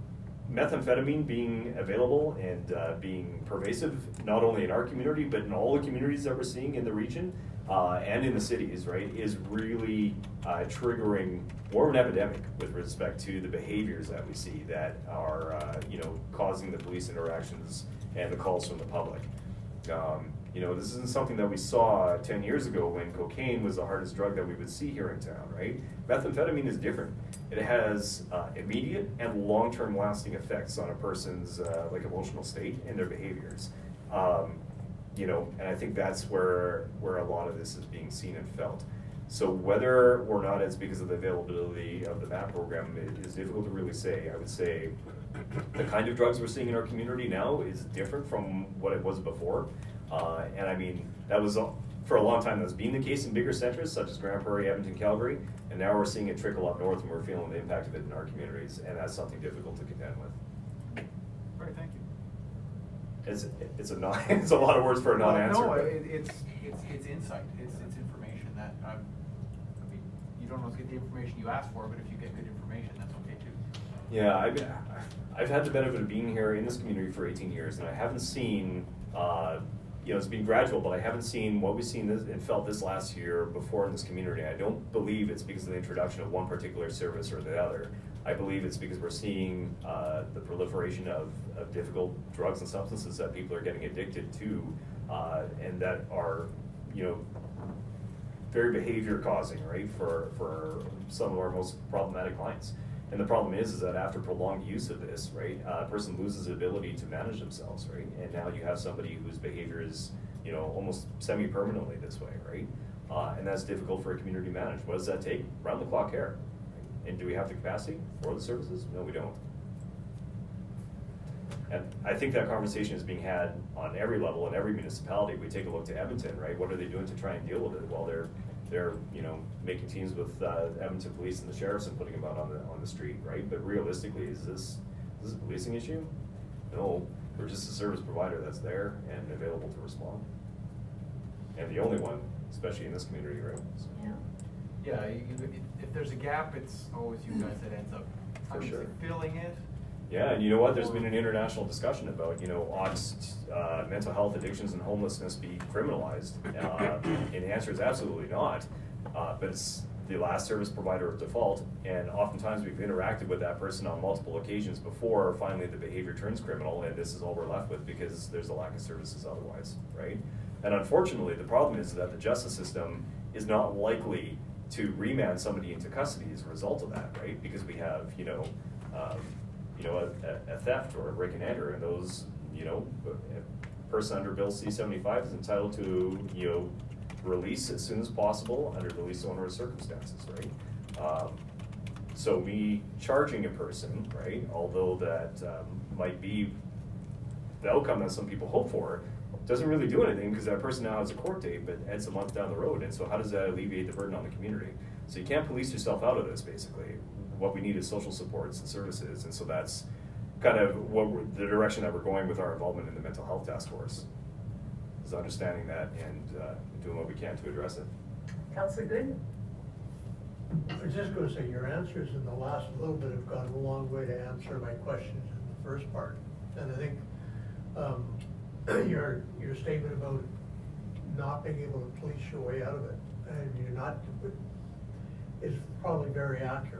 methamphetamine being available and uh, being pervasive, not only in our community, but in all the communities that we're seeing in the region uh, and in the cities, right, is really uh, triggering more of an epidemic with respect to the behaviors that we see that are, uh, you know, causing the police interactions and the calls from the public. Um, you know, this isn't something that we saw ten years ago when cocaine was the hardest drug that we would see here in town, right? Methamphetamine is different. It has uh, immediate and long-term lasting effects on a person's uh, like emotional state and their behaviors. Um, you know, and I think that's where, where a lot of this is being seen and felt. So whether or not it's because of the availability of the M A T program, it is difficult to really say. I would say the kind of drugs we're seeing in our community now is different from what it was before. Uh, and I mean, that was, for a long time, that's been the case in bigger centers such as Grande Prairie, Edmonton, Calgary, and now we're seeing it trickle up north and we're feeling the impact of it in our communities, and that's something difficult to contend with. All right, thank you. It's, it's, a, non, it's a lot of words for a non-answer. No, it, it's, it's, it's insight, it's, it's information that, um, I mean, you don't always get the information you ask for, but if you get good information, that's okay too. Yeah, I've, I've had the benefit of being here in this community for eighteen years, and I haven't seen uh, you know, it's been gradual, but I haven't seen what we've seen this and felt this last year before in this community. I don't believe it's because of the introduction of one particular service or the other. I believe it's because we're seeing uh, the proliferation of, of difficult drugs and substances that people are getting addicted to, uh, and that are, you know, very behavior causing, right, for, for some of our most problematic clients. And the problem is, is that after prolonged use of this, right, a person loses the ability to manage themselves, right? And now you have somebody whose behavior is, you know, almost semi-permanently this way, right? Uh, and that's difficult for a community to manage. What does that take? Round-the-clock care. Right? And do we have the capacity for the services? No, we don't. And I think that conversation is being had on every level in every municipality. We take a look to Edmonton, right? What are they doing to try and deal with it? Well, they're They're, you know, making teams with uh, Edmonton police and the sheriffs and putting them out on the on the street, right? But realistically, is this is this a policing issue? No, we're just a service provider that's there and available to respond, and the only one, especially in this community, right? So. Yeah. Yeah. If, if there's a gap, it's always you guys that ends up for sure filling it. Yeah, and you know what? There's been an international discussion about, you know, ought uh, mental health addictions and homelessness be criminalized? Uh, and the answer is absolutely not. Uh, but it's the last service provider of default, and oftentimes we've interacted with that person on multiple occasions before finally the behavior turns criminal, and this is all we're left with because there's a lack of services otherwise, right? And unfortunately, the problem is that the justice system is not likely to remand somebody into custody as a result of that, right? Because we have, you know, um, you know, a, a theft or a break and enter, and those, you know, a person under Bill C seventy-five is entitled to, you know, release as soon as possible under the least onerous circumstances, right? Um, so me charging a person, right, although that um, might be the outcome that some people hope for, doesn't really do anything because that person now has a court date, but it's a month down the road, and so how does that alleviate the burden on the community? So you can't police yourself out of this, basically. What we need is social supports and services, and so that's kind of what we're, the direction that we're going with our involvement in the mental health task force, is understanding that and uh, doing what we can to address it. Councillor Good? I was just going to say your answers in the last little bit have gone a long way to answer my questions in the first part, and I think um, your your statement about not being able to police your way out of it, and you're not, is probably very accurate.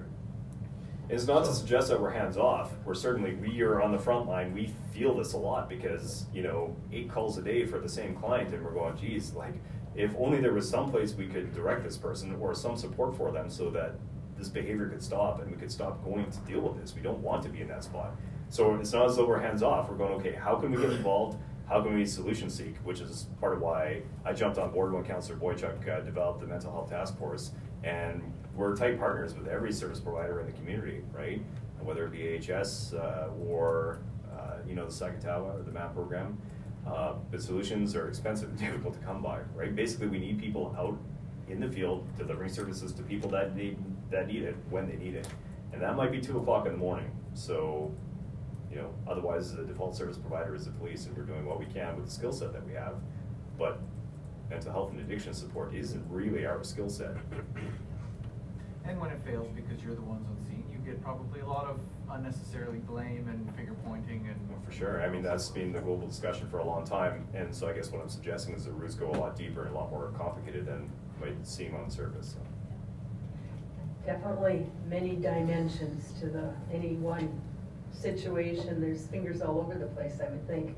It's not to suggest that we're hands off. We're certainly, we are on the front line. We feel this a lot because, you know, eight calls a day for the same client, and we're going, geez, like, if only there was some place we could direct this person or some support for them so that this behavior could stop and we could stop going to deal with this. We don't want to be in that spot. So it's not as though we're hands off. We're going, okay, how can we get involved? how can we solution seek, which is part of why I jumped on board when Councillor Boychuk uh, developed the mental health task force. And we're tight partners with every service provider in the community, right? Whether it be A H S uh, or uh, you know, the Sagitawa or the M A T program. Uh, but solutions are expensive and difficult to come by, right? Basically, we need people out in the field delivering services to people that need, that need it when they need it. And that might be two o'clock in the morning. So, you know, otherwise the default service provider is the police, and we're doing what we can with the skill set that we have. But mental health and addiction support isn't really our skill set. And when it fails, because you're the ones on scene, you get probably a lot of unnecessarily blame and finger pointing. And well, for sure, I mean, that's been the global discussion for a long time. And so I guess what I'm suggesting is the roots go a lot deeper and a lot more complicated than might seem on the surface. So. Definitely many dimensions to the any one situation. There's fingers all over the place, I would think,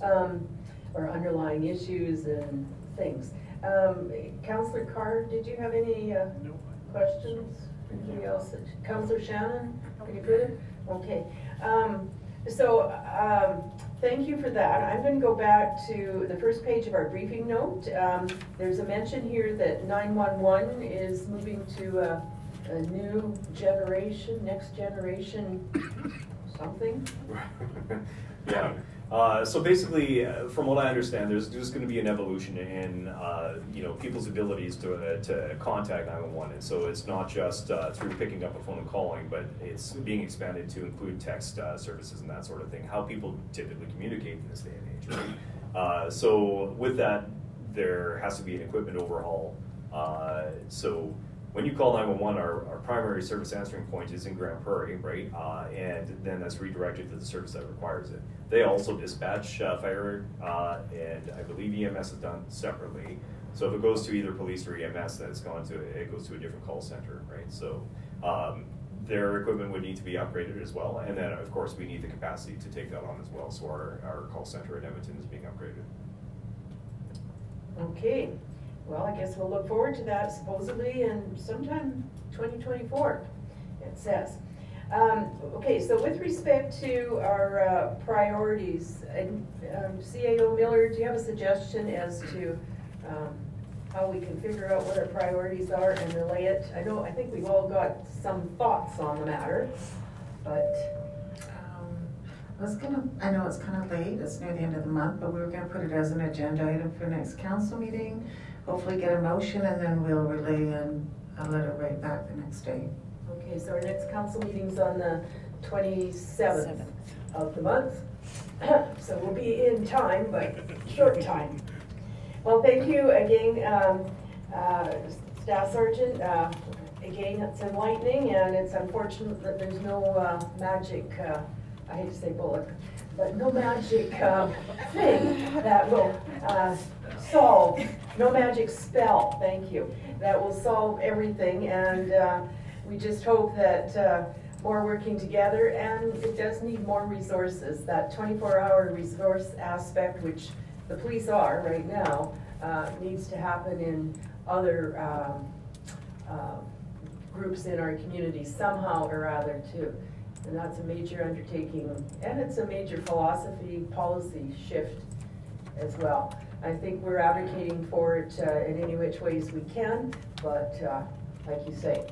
um, or underlying issues and things. Um, Councillor Carr, did you have any uh, no. questions? Anybody else? Councillor Shannon, any further? Okay. Um, so um, thank you for that. I'm going to go back to the first page of our briefing note. Um, there's a mention here that nine one one is moving to Uh, a new generation, next generation, something? Yeah. Uh, so basically, uh, from what I understand, there's just going to be an evolution in uh, you know, people's abilities to uh, to contact nine one one, and so it's not just uh, through picking up a phone and calling, but it's being expanded to include text uh, services and that sort of thing. How people typically communicate in this day and age. Right? Uh, so with that, there has to be an equipment overhaul. Uh, so. When you call nine one one, our, our primary service answering point is in Grande Prairie, right? Uh, and then that's redirected to the service that requires it. They also dispatch uh, fire, uh, and I believe E M S is done separately. So if it goes to either police or E M S, then it's gone to it goes to a different call center, right? So um, their equipment would need to be upgraded as well, and then of course we need the capacity to take that on as well. So our our call center in Edmonton is being upgraded. Okay. Well, I guess we'll look forward to that, supposedly in sometime twenty twenty-four, it says. Um, okay, so with respect to our uh, priorities, and, um, C A O Miller, do you have a suggestion as to um, how we can figure out what our priorities are and relay it? I know, I think we've all got some thoughts on the matter, but um, I was gonna, I know it's kind of late, it's near the end of the month, but we were gonna put it as an agenda item for next council meeting. Hopefully get a motion, and then we'll relay and I'll let it right back the next day. Okay, so our next council meeting's on the twenty-seventh of the month. So we'll be in time, but short time. Well, thank you again, um, uh, Staff Sergeant. Uh, again, it's enlightening, and it's unfortunate that there's no uh, magic, uh, I hate to say bullet, but no magic uh, thing that will uh, solve. No magic spell, thank you, that will solve everything, and uh, we just hope that uh, more working together, and it does need more resources, that twenty-four hour resource aspect, which the police are right now, uh, needs to happen in other um, uh, groups in our community somehow or other too. And that's a major undertaking, and it's a major philosophy, policy shift as well. I think we're advocating for it uh, in any which ways we can, but uh, like you say,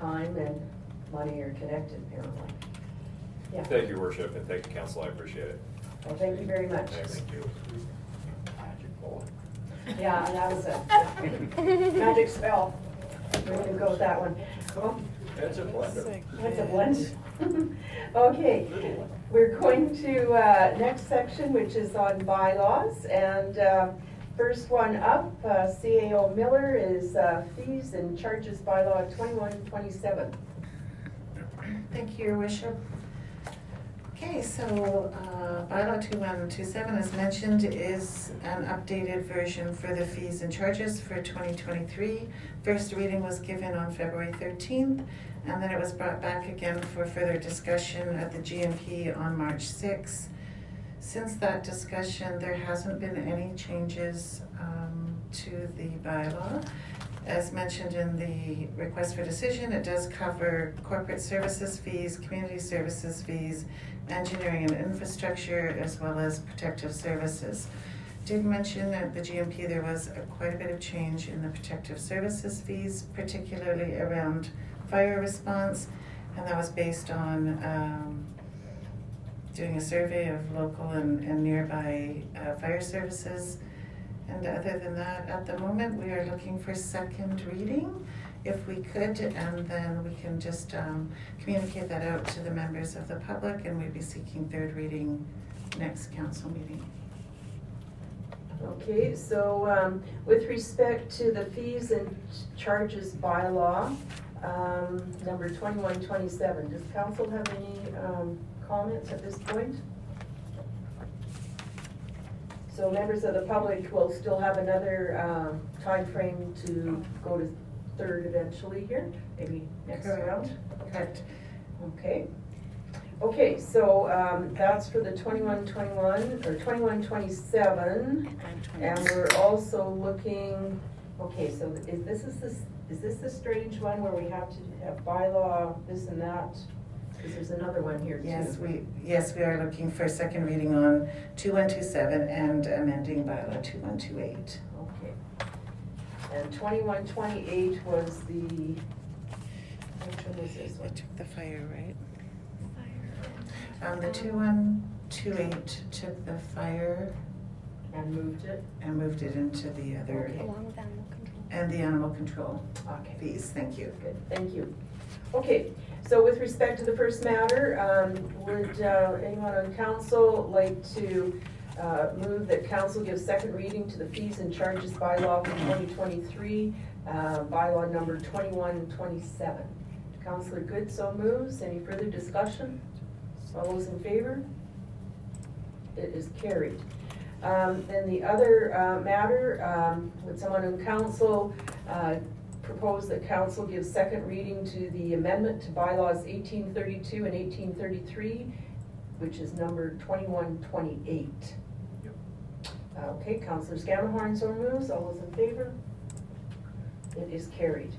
time and money are connected, apparently. Yeah. Thank you, Worship, and thank you, Council. I appreciate it. Well, thank you very much. Thanks. Thank you. Magic bullet. Yeah, that was a magic spell. We're going to go with that one. Cool. That's a blender. That's a blend. Okay. We're going to uh, next section, which is on bylaws, and uh, first one up, uh, C A O Miller, is uh, fees and charges bylaw twenty-one twenty-seven. Thank you, Your Worship. Okay, so uh, bylaw twenty-one twenty-seven, as mentioned, is an updated version for the fees and charges for twenty twenty-three. First reading was given on February thirteenth. And then it was brought back again for further discussion at the G M P on March sixth. Since that discussion, there hasn't been any changes um, to the bylaw. As mentioned in the request for decision, it does cover corporate services fees, community services fees, engineering and infrastructure, as well as protective services. Did mention that the G M P there was a, quite a bit of change in the protective services fees, particularly around fire response, and that was based on um, doing a survey of local and, and nearby uh, fire services. And other than that, at the moment, we are looking for second reading, if we could, and then we can just um, communicate that out to the members of the public, and we'd be seeking third reading next council meeting. Okay, so um, with respect to the fees and charges bylaw, um, number twenty-one twenty-seven, does council have any um, comments at this point? So members of the public will still have another um, time frame to go to third eventually here, maybe next Correct. round. Correct. Okay. Okay, so um, that's for the twenty-one twenty-one or twenty-one twenty-seven, and we're also looking. Okay, so is this is this is this the strange one where we have to have bylaw this and that? There's another one here too. Yes, we yes we are looking for a second reading on two one two seven and amending bylaw two one two eight. Okay. And twenty-one twenty-eight was the. Which one was this one? I took the fire, right? Fire. Um, the two one two eight took the fire. And moved it. And moved it into the other. Okay. Along with animal control. And the animal control. Okay. Fees. Thank you. Good. Thank you. Okay. So with respect to the first matter, um, would uh, anyone on council like to uh, move that council give second reading to the fees and charges bylaw for twenty twenty-three, uh, bylaw number twenty-one twenty-seven? Councillor Good so moves. Any further discussion? All those in favor? It is carried. Um, then the other uh, matter, um, would someone on council uh, propose that council give second reading to the amendment to bylaws eighteen thirty-two and eighteen thirty-three, which is number twenty-one twenty-eight. Yep. Okay, Councillor Scanmore so moves. All those in favor? It is carried.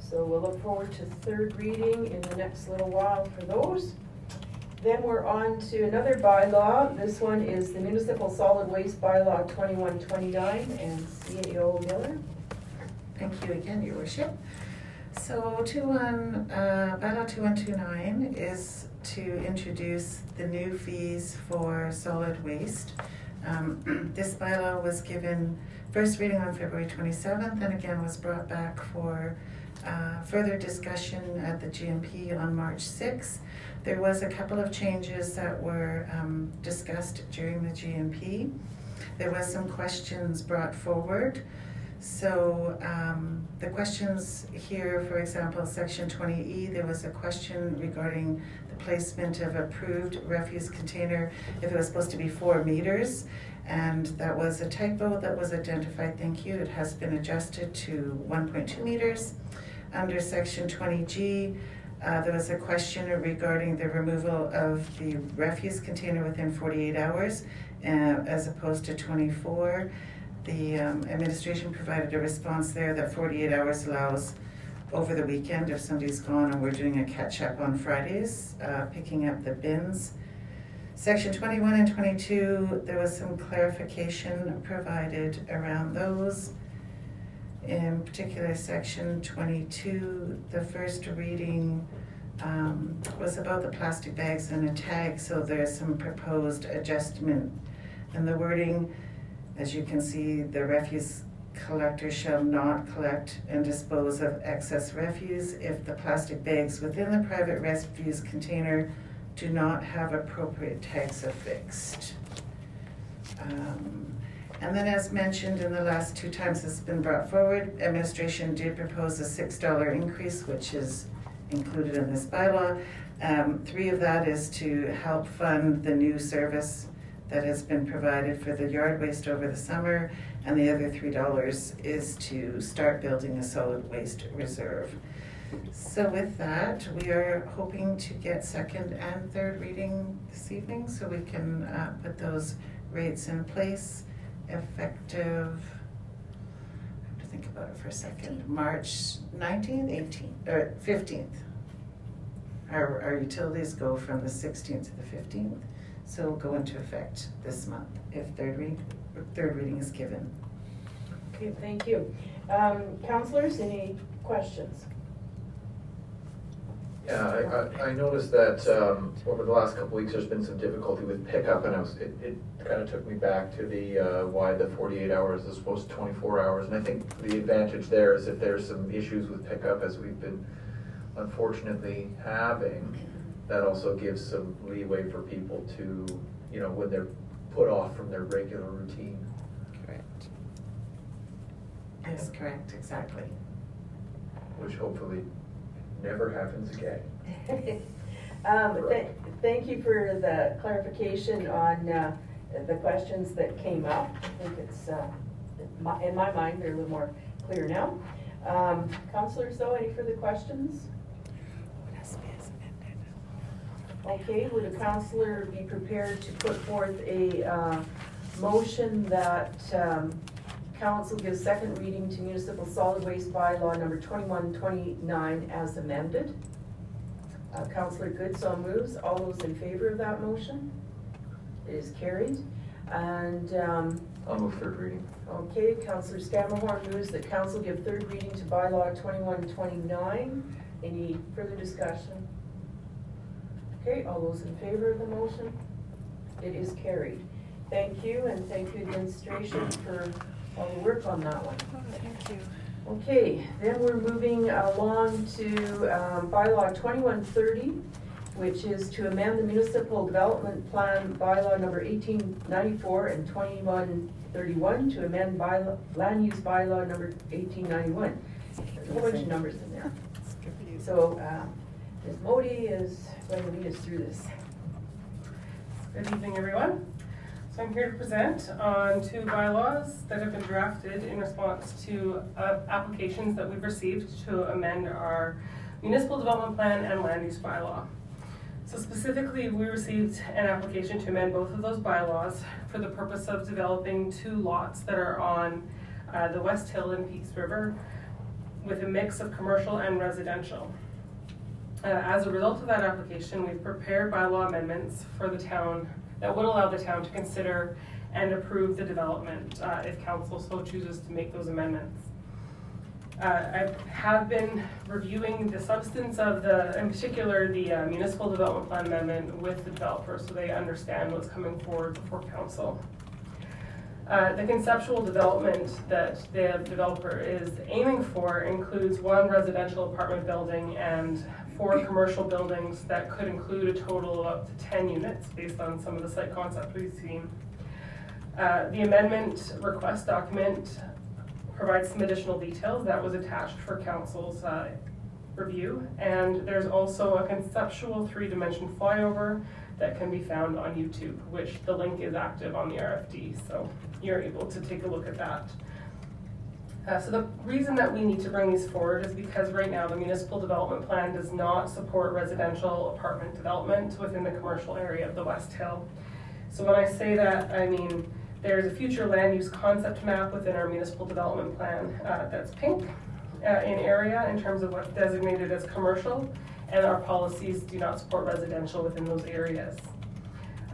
So we'll look forward to third reading in the next little while for those. Then we're on to another bylaw. This one is the municipal solid waste bylaw twenty-one twenty-nine and C A O Miller. Thank you again, Your Worship. So two one, uh, bylaw twenty-one twenty-nine is to introduce the new fees for solid waste. Um, this bylaw was given first reading on February twenty-seventh and again was brought back for uh, further discussion at the G M P on March sixth. There was a couple of changes that were um, discussed during the G M P. There was some questions brought forward. So um, the questions here, for example, section twenty E, there was a question regarding the placement of approved refuse container, if it was supposed to be four meters, and that was a typo that was identified, thank you, it has been adjusted to one point two meters. Under section twenty G, uh, there was a question regarding the removal of the refuse container within forty-eight hours, uh, as opposed to twenty-four. The um, administration provided a response there that forty-eight hours allows over the weekend if somebody's gone, and we're doing a catch-up on Fridays, uh, picking up the bins. Section twenty-one and twenty-two, there was some clarification provided around those. In particular, section twenty-two, the first reading um, was about the plastic bags and a tag, so there's some proposed adjustment in the wording. As you can see, the refuse collector shall not collect and dispose of excess refuse if the plastic bags within the private refuse container do not have appropriate tags affixed. Um, and then as mentioned in the last two times it's been brought forward, administration did propose a six dollar increase, which is included in this bylaw. Um, three of that is to help fund the new service that has been provided for the yard waste over the summer, and the other three dollars is to start building a solid waste reserve. So with that, we are hoping to get second and third reading this evening so we can uh, put those rates in place effective think about it for a second. March nineteenth, eighteenth, or fifteenth. Our, our utilities go from the sixteenth to the fifteenth, so it'll go into effect this month if third, read, third reading is given. Okay, thank you. Um, Councillors, any questions? Yeah, I, I, I noticed that um, over the last couple weeks there's been some difficulty with pickup, and I was, it, it kind of took me back to the uh, why the forty-eight hours as opposed to twenty-four hours. And I think the advantage there is if there's some issues with pickup, as we've been unfortunately having, that also gives some leeway for people to, you know, when they're put off from their regular routine. Correct. That's correct, exactly. Which hopefully never happens again. um, th thank you for the clarification on uh, the questions that came up. I think it's, uh, my, in my mind, they're a little more clear now. Um, Councillors, though, any further questions? Okay, would a councillor be prepared to put forth a uh, motion that um, Council gives second reading to Municipal Solid Waste Bylaw number twenty-one twenty-nine as amended? Uh, Councillor Good so moves. All those in favor of that motion? It is carried. And um, I'll move third reading. Okay, Councillor Scanmore moves that Council give third reading to bylaw twenty-one twenty-nine. Any further discussion? Okay, all those in favor of the motion? It is carried. Thank you, and thank you, administration, for all the work on that one. Oh, thank you. Okay, then we're moving along to um, bylaw twenty-one thirty, which is to amend the municipal development plan bylaw number eighteen ninety-four and twenty-one thirty-one to amend bylaw, land use bylaw number eighteen ninety-one. There's a whole bunch of numbers in there. So uh, Miz Modi is going to lead us through this. Good evening, everyone. I'm here to present on two bylaws that have been drafted in response to uh, applications that we've received to amend our municipal development plan and land use bylaw. So specifically, we received an application to amend both of those bylaws for the purpose of developing two lots that are on uh, the West Hill and Peace River with a mix of commercial and residential. Uh, as a result of that application, we've prepared bylaw amendments for the town that would allow the town to consider and approve the development uh, if council so chooses to make those amendments. Uh, I have been reviewing the substance of the, in particular, the uh, municipal development plan amendment with the developer so they understand what's coming forward before council. Uh, the conceptual development that the developer is aiming for includes one residential apartment building and four commercial buildings that could include a total of up to ten units based on some of the site concept we've seen. Uh, the amendment request document provides some additional details that was attached for council's uh, review, and there's also a conceptual three-dimension flyover that can be found on YouTube, which the link is active on the R F D, so you're able to take a look at that. Uh, so the reason that we need to bring these forward is because right now the municipal development plan does not support residential apartment development within the commercial area of the West Hill. So when I say that, I mean there's a future land use concept map within our municipal development plan uh, that's pink uh, in area in terms of what's designated as commercial, and our policies do not support residential within those areas.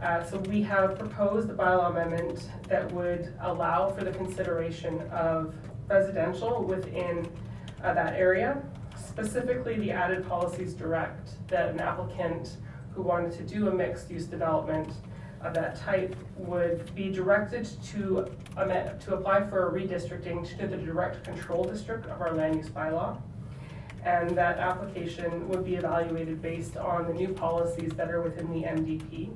Uh, so we have proposed a bylaw amendment that would allow for the consideration of residential within uh, that area, specifically the added policies direct that an applicant who wanted to do a mixed-use development of that type would be directed to, um, to apply for a redistricting to the direct control district of our land use bylaw, and that application would be evaluated based on the new policies that are within the M D P,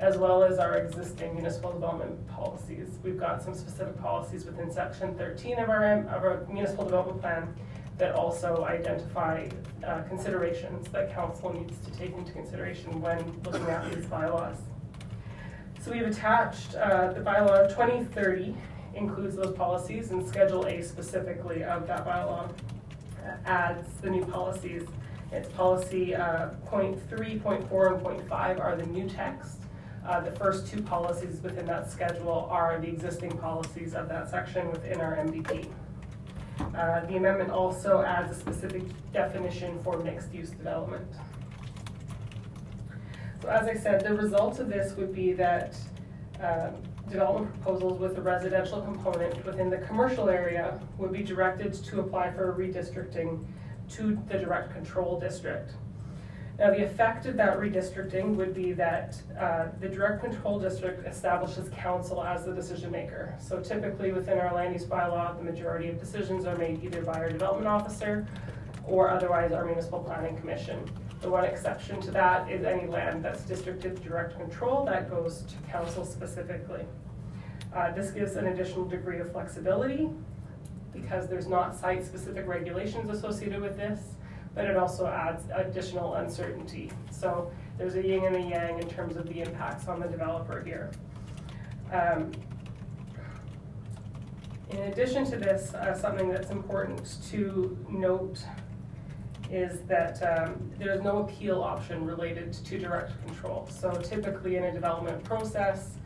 as well as our existing municipal development policies. We've got some specific policies within section thirteen of our, of our municipal development plan that also identify uh, considerations that council needs to take into consideration when looking at these bylaws. So we've attached uh, the bylaw twenty thirty includes those policies, and Schedule A specifically of that bylaw uh, adds the new policies. It's policy uh, point three, point four, and point five are the new text. Uh, the first two policies within that schedule are the existing policies of that section within our M D P. Uh, the amendment also adds a specific definition for mixed-use development. So as I said, the result of this would be that uh, development proposals with a residential component within the commercial area would be directed to apply for redistricting to the direct control district. Now, the effect of that redistricting would be that uh, the direct control district establishes council as the decision maker. So typically within our land use bylaw, the majority of decisions are made either by our development officer or otherwise our municipal planning commission. The one exception to that is any land that's districted to direct control that goes to council specifically. Uh, this gives an additional degree of flexibility because there's not site-specific regulations associated with this, but it also adds additional uncertainty. So there's a yin and a yang in terms of the impacts on the developer here. Um, in addition to this, uh, something that's important to note is that um, there's no appeal option related to direct control. So typically in a development process,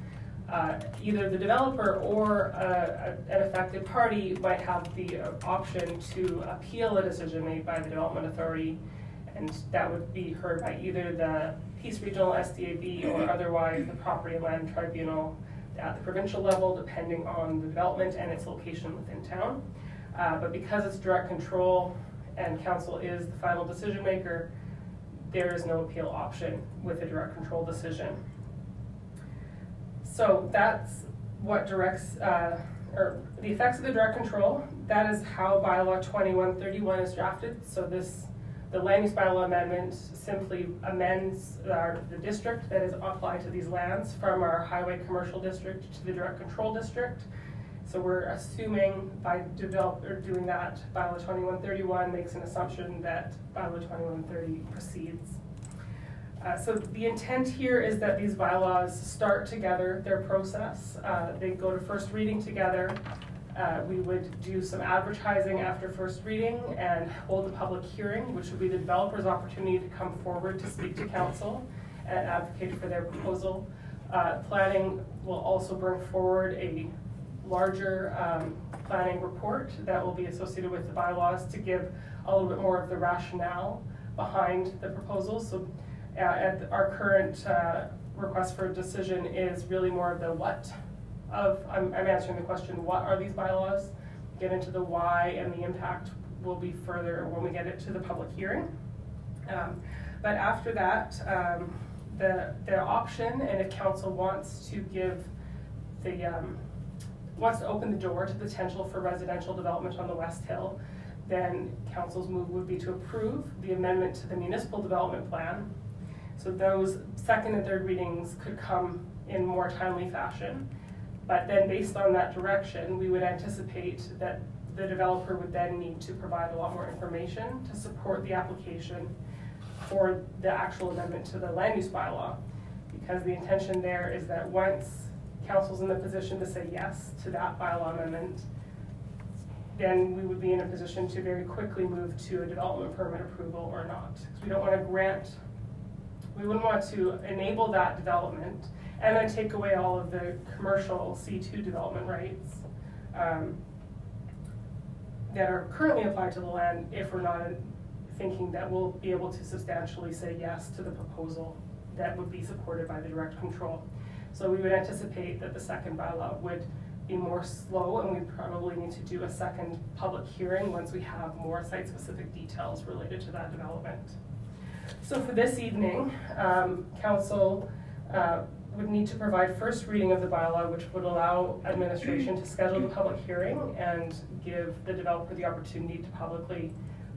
Uh, either the developer or uh, an affected party might have the uh, option to appeal a decision made by the development authority, and that would be heard by either the Peace Regional S D A B or otherwise the Property and Land Tribunal at the provincial level, depending on the development and its location within town. Uh, but because it's direct control and council is the final decision maker, there is no appeal option with a direct control decision. So that's what directs, uh, or the effects of the direct control. That is how bylaw twenty-one thirty-one is drafted. So this, the land use bylaw amendment simply amends our, the district that is applied to these lands from our highway commercial district to the direct control district. So we're assuming by develop, or doing that, bylaw twenty-one thirty-one makes an assumption that bylaw twenty-one thirty proceeds. Uh, so the intent here is that these bylaws start together their process. Uh, they go to first reading together. Uh, we would do some advertising after first reading and hold a public hearing, which would be the developer's opportunity to come forward to speak to council and advocate for their proposal. Uh, planning will also bring forward a larger um, planning report that will be associated with the bylaws to give a little bit more of the rationale behind the proposal. So, Uh, at the, our current uh, request for a decision is really more of the what of, I'm, I'm answering the question, what are these bylaws? Get into the why, and the impact will be further when we get it to the public hearing. Um, but after that, um, the, the option, and if council wants to give the, um, wants to open the door to potential for residential development on the West Hill, then council's move would be to approve the amendment to the municipal development plan. So those second and third readings could come in more timely fashion. But then based on that direction, we would anticipate that the developer would then need to provide a lot more information to support the application for the actual amendment to the land use bylaw. Because the intention there is that once council's in the position to say yes to that bylaw amendment, then we would be in a position to very quickly move to a development permit approval or not. So we don't want to grant We wouldn't want to enable that development and then take away all of the commercial C two development rights um, that are currently applied to the land if we're not thinking that we'll be able to substantially say yes to the proposal that would be supported by the direct control. So we would anticipate that the second bylaw would be more slow, and we probably need to do a second public hearing once we have more site-specific details related to that development. So for this evening, um, council uh, would need to provide first reading of the bylaw, which would allow administration to schedule the public hearing and give the developer the opportunity to publicly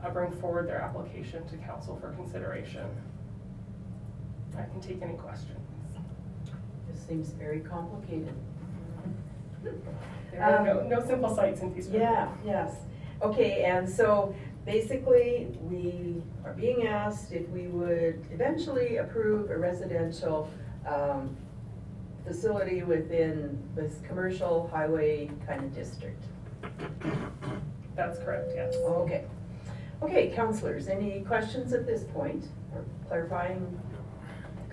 uh, bring forward their application to council for consideration. I can take any questions. This seems very complicated. There are um, no, no simple sites in Peace River. Yeah, yes. Okay, and so basically, we are being asked if we would eventually approve a residential um, facility within this commercial highway kind of district. That's correct, yes. Okay. Okay, councillors, any questions at this point? Or clarifying,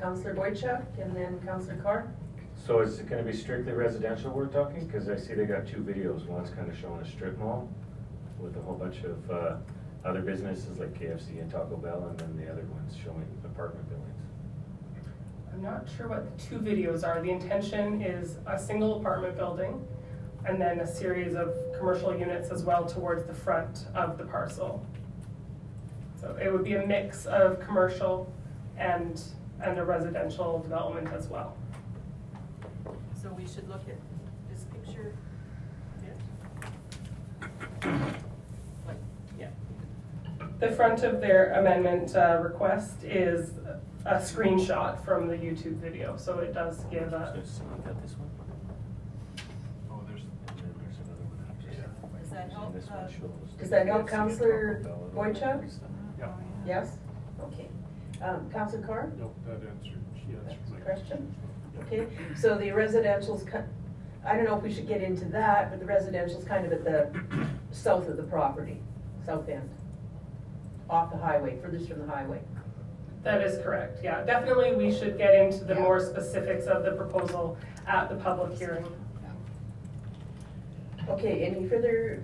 Councillor Boychuk and then Councillor Carr? So is it going to be strictly residential we're talking? Because I see they got two videos. One's kind of showing a strip mall. with a whole bunch of uh, other businesses like K F C and Taco Bell, and then the other ones showing apartment buildings. I'm not sure what the two videos are. The intention is a single apartment building and then a series of commercial units as well towards the front of the parcel. So it would be a mix of commercial and, and a residential development as well. So we should look at this picture. Yeah. Like, yeah. The front of their amendment uh, request is a screenshot from the YouTube video, so it does give a. So someone got this one? Oh, there's, there's another one after. Yeah. Does that help? Uh, does that help, Councillor Boychuk? Yeah. Yes. Okay. Um, Councillor Carr? No, that answered. She answered my question. Okay. So the residential's. I don't know if we should get into that, but the residential's kind of at the south of the property, south end, off the highway, furthest from the highway. That is correct, yeah. Definitely we should get into the yeah. more specifics of the proposal at the public hearing. Okay, any further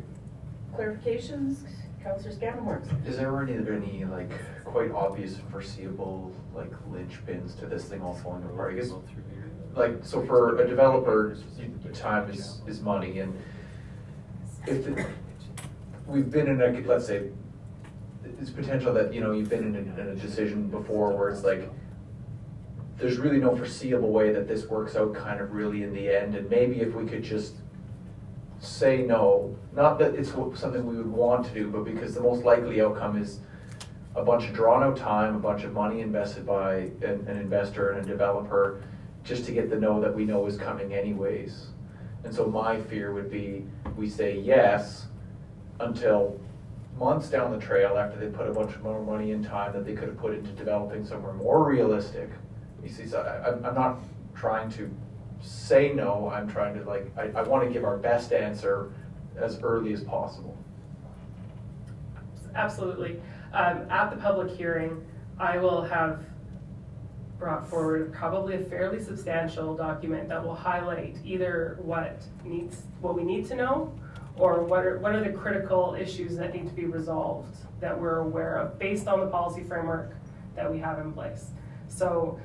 clarifications? Councillor Scanmore? Is there already any like quite obvious foreseeable like linchpins to this thing all falling apart? I guess, like, so for a developer, time is, is money, and if the, we've been in a, let's say, it's potential that, you know, you've been in a, in a decision before where it's like there's really no foreseeable way that this works out kind of really in the end, and maybe if we could just say no, not that it's something we would want to do, but because the most likely outcome is a bunch of drawn out time, a bunch of money invested by an, an investor and a developer just to get the no that we know is coming anyways. And so my fear would be we say yes until months down the trail, after they put a bunch more money and time that they could have put into developing somewhere more realistic. You see, so I, I'm not trying to say no, I'm trying to, like, I, I want to give our best answer as early as possible. Absolutely. Um, at the public hearing, I will have brought forward probably a fairly substantial document that will highlight either what needs, what we need to know, or what are, what are the critical issues that need to be resolved that we're aware of based on the policy framework that we have in place. So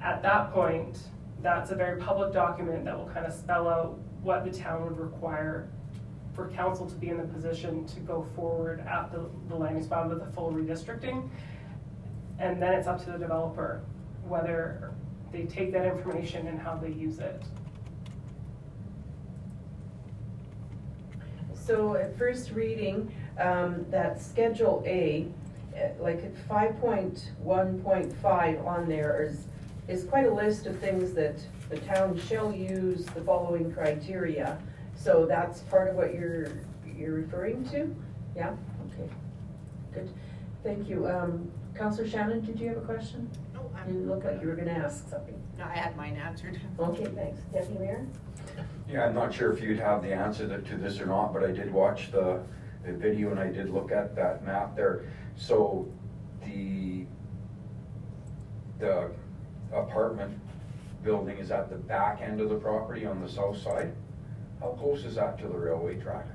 at that point, that's a very public document that will kind of spell out what the town would require for council to be in the position to go forward at the, the land use bylaw with the full redistricting. And then it's up to the developer whether they take that information and how they use it. So at first reading, um, that Schedule A, like at five point one point five on there is, is quite a list of things that the town shall use the following criteria. So that's part of what you're, you're referring to? Yeah, okay, good. Thank you. Um, Councillor Shannon, did you have a question? No, I didn't look like you were gonna ask something. No, I had mine answered. Okay, thanks. Deputy Mayor? Yeah, I'm not sure if you'd have the answer to this or not, but I did watch the, the video and I did look at that map there. So the the apartment building is at the back end of the property on the south side. How close is that to the railway track?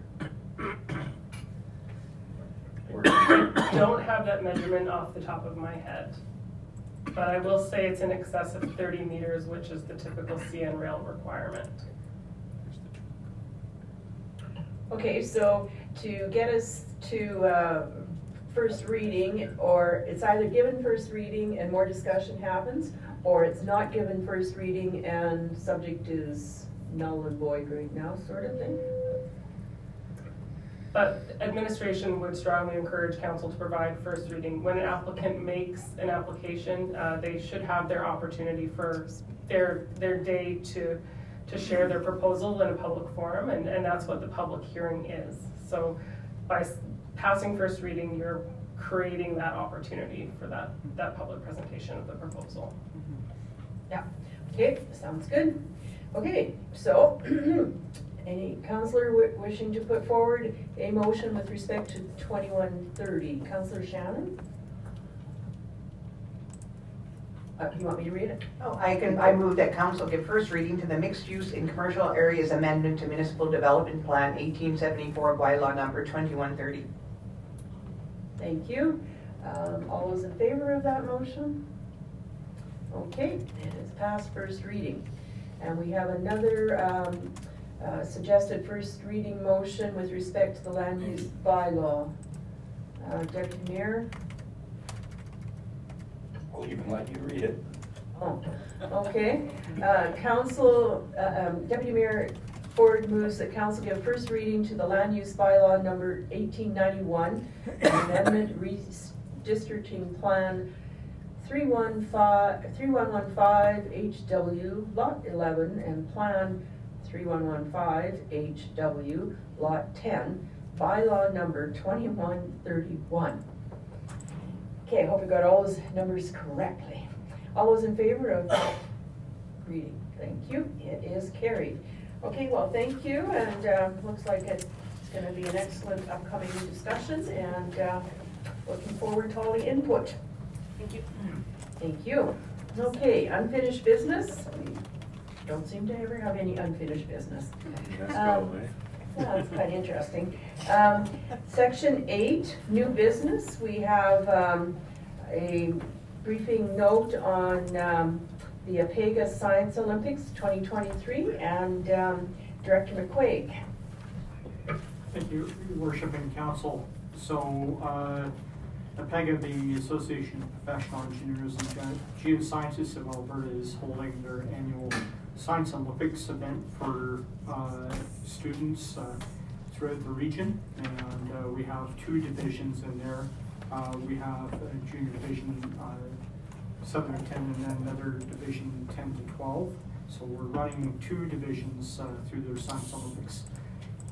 I don't have that measurement off the top of my head, but I will say it's in excess of thirty meters, which is the typical C N rail requirement. Okay, so to get us to uh, first reading, or it's either given first reading and more discussion happens, or it's not given first reading and subject is null and void right now, sort of thing. But administration would strongly encourage council to provide first reading. When an applicant makes an application, uh, they should have their opportunity for their their day to to share their proposal in a public forum, and, and that's what the public hearing is. So by passing first reading, you're creating that opportunity for that, that public presentation of the proposal. Mm-hmm. Yeah, okay, sounds good. Okay, so any councillor w wishing to put forward a motion with respect to twenty-one thirty? Councillor Shannon? Uh, you want me to read it? Oh, I can. I move that council give first reading to the mixed use in commercial areas amendment to municipal development plan eighteen seventy-four bylaw number twenty-one thirty. Thank you. Um, all those in favor of that motion? Okay, it is passed first reading. And we have another um, uh, suggested first reading motion with respect to the land use bylaw. Uh, Deputy Mayor? I'll even let you read it. Oh, okay. Uh, Council, uh, um, Deputy Mayor Ford moves that Council give first reading to the land use bylaw number eighteen ninety-one, amendment redistricting plan three one one five H W lot eleven and plan three one one five H W lot ten, bylaw number twenty-one thirty-one. Okay, I hope we got all those numbers correctly. All those in favor of that reading? Thank you. It is carried. Okay, well, thank you, and uh, looks like it's going to be an excellent upcoming discussion, and uh, looking forward to all the input. Thank you. Thank you. Okay, unfinished business. We don't seem to ever have any unfinished business. That's um, probably. Well, that's quite interesting. Um, section eight, new business. We have um, a briefing note on um, the Apega Science Olympics twenty twenty-three and um, Director McQuaig. Thank you, Worship and Council. So, uh, Apega, the Association of Professional Engineers and Geoscientists of Alberta, is holding their annual Science Olympics event for uh, students uh, throughout the region, and uh, we have two divisions in there. Uh, we have a junior division uh, seven to ten and then another division ten to twelve. So we're running two divisions uh, through their Science Olympics.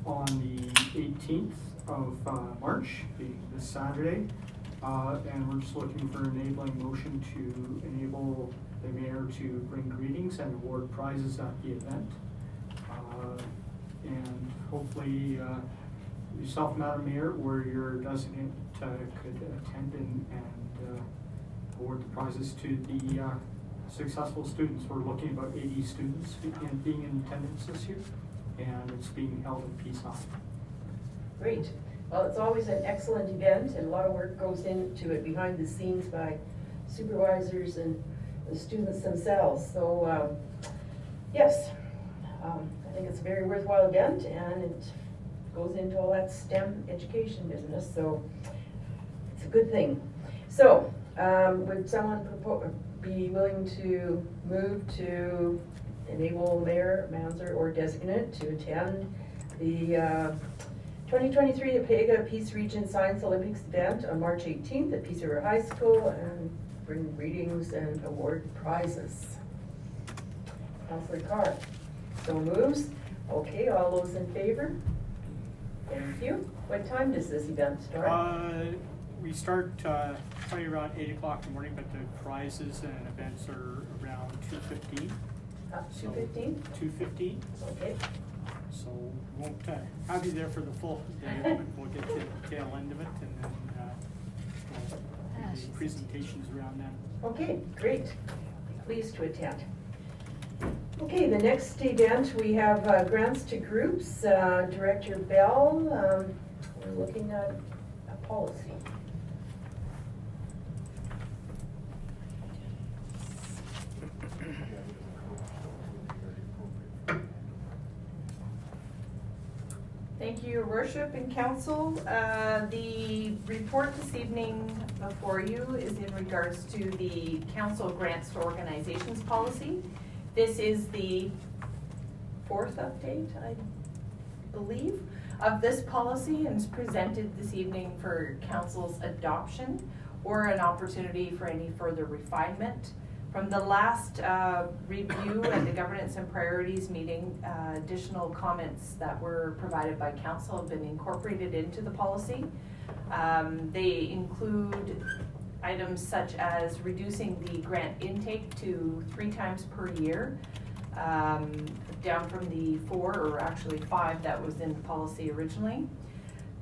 On the eighteenth of uh, March, this Saturday, Uh, and we're just looking for an enabling motion to enable the mayor to bring greetings and award prizes at the event. Uh, and hopefully uh, yourself, Madam Mayor, or your designate uh, could attend and, and uh, award the prizes to the uh, successful students. We're looking at about eighty students in, being in attendance this year, and it's being held at Peace River. Great. Well, it's always an excellent event, and a lot of work goes into it behind the scenes by supervisors and the students themselves. So, um, yes, um, I think it's a very worthwhile event, and it goes into all that STEM education business, so it's a good thing. So, um, would someone be willing to move to enable Mayor, Manzer, or designate to attend the uh, twenty twenty-three Apega Peace Region Science Olympics event on March eighteenth at Peace River High School, and bring readings and award prizes. Councillor Carr, so moves. Okay, all those in favor? Thank you. What time does this event start? Uh, we start uh, probably around eight o'clock in the morning, but the prizes and events are around two fifteen. Uh, two fifteen? two fifteen. Okay. So we won't uh, have you there for the full day, but we'll get to the tail end of it, and then uh, we'll ah, do presentations around that. Okay, great. Pleased to attend. Okay, the next event we have uh, grants to groups. Uh, Director Bell, um, we're looking at a policy. Thank you, Your Worship and Council. Uh, the report this evening before you is in regards to the Council Grants to Organizations Policy. This is the fourth update, I believe, of this policy, and is presented this evening for Council's adoption or an opportunity for any further refinement. From the last uh, review at the Governance and Priorities meeting, uh, additional comments that were provided by Council have been incorporated into the policy. Um, they include items such as reducing the grant intake to three times per year, um, down from the four or actually five that was in the policy originally.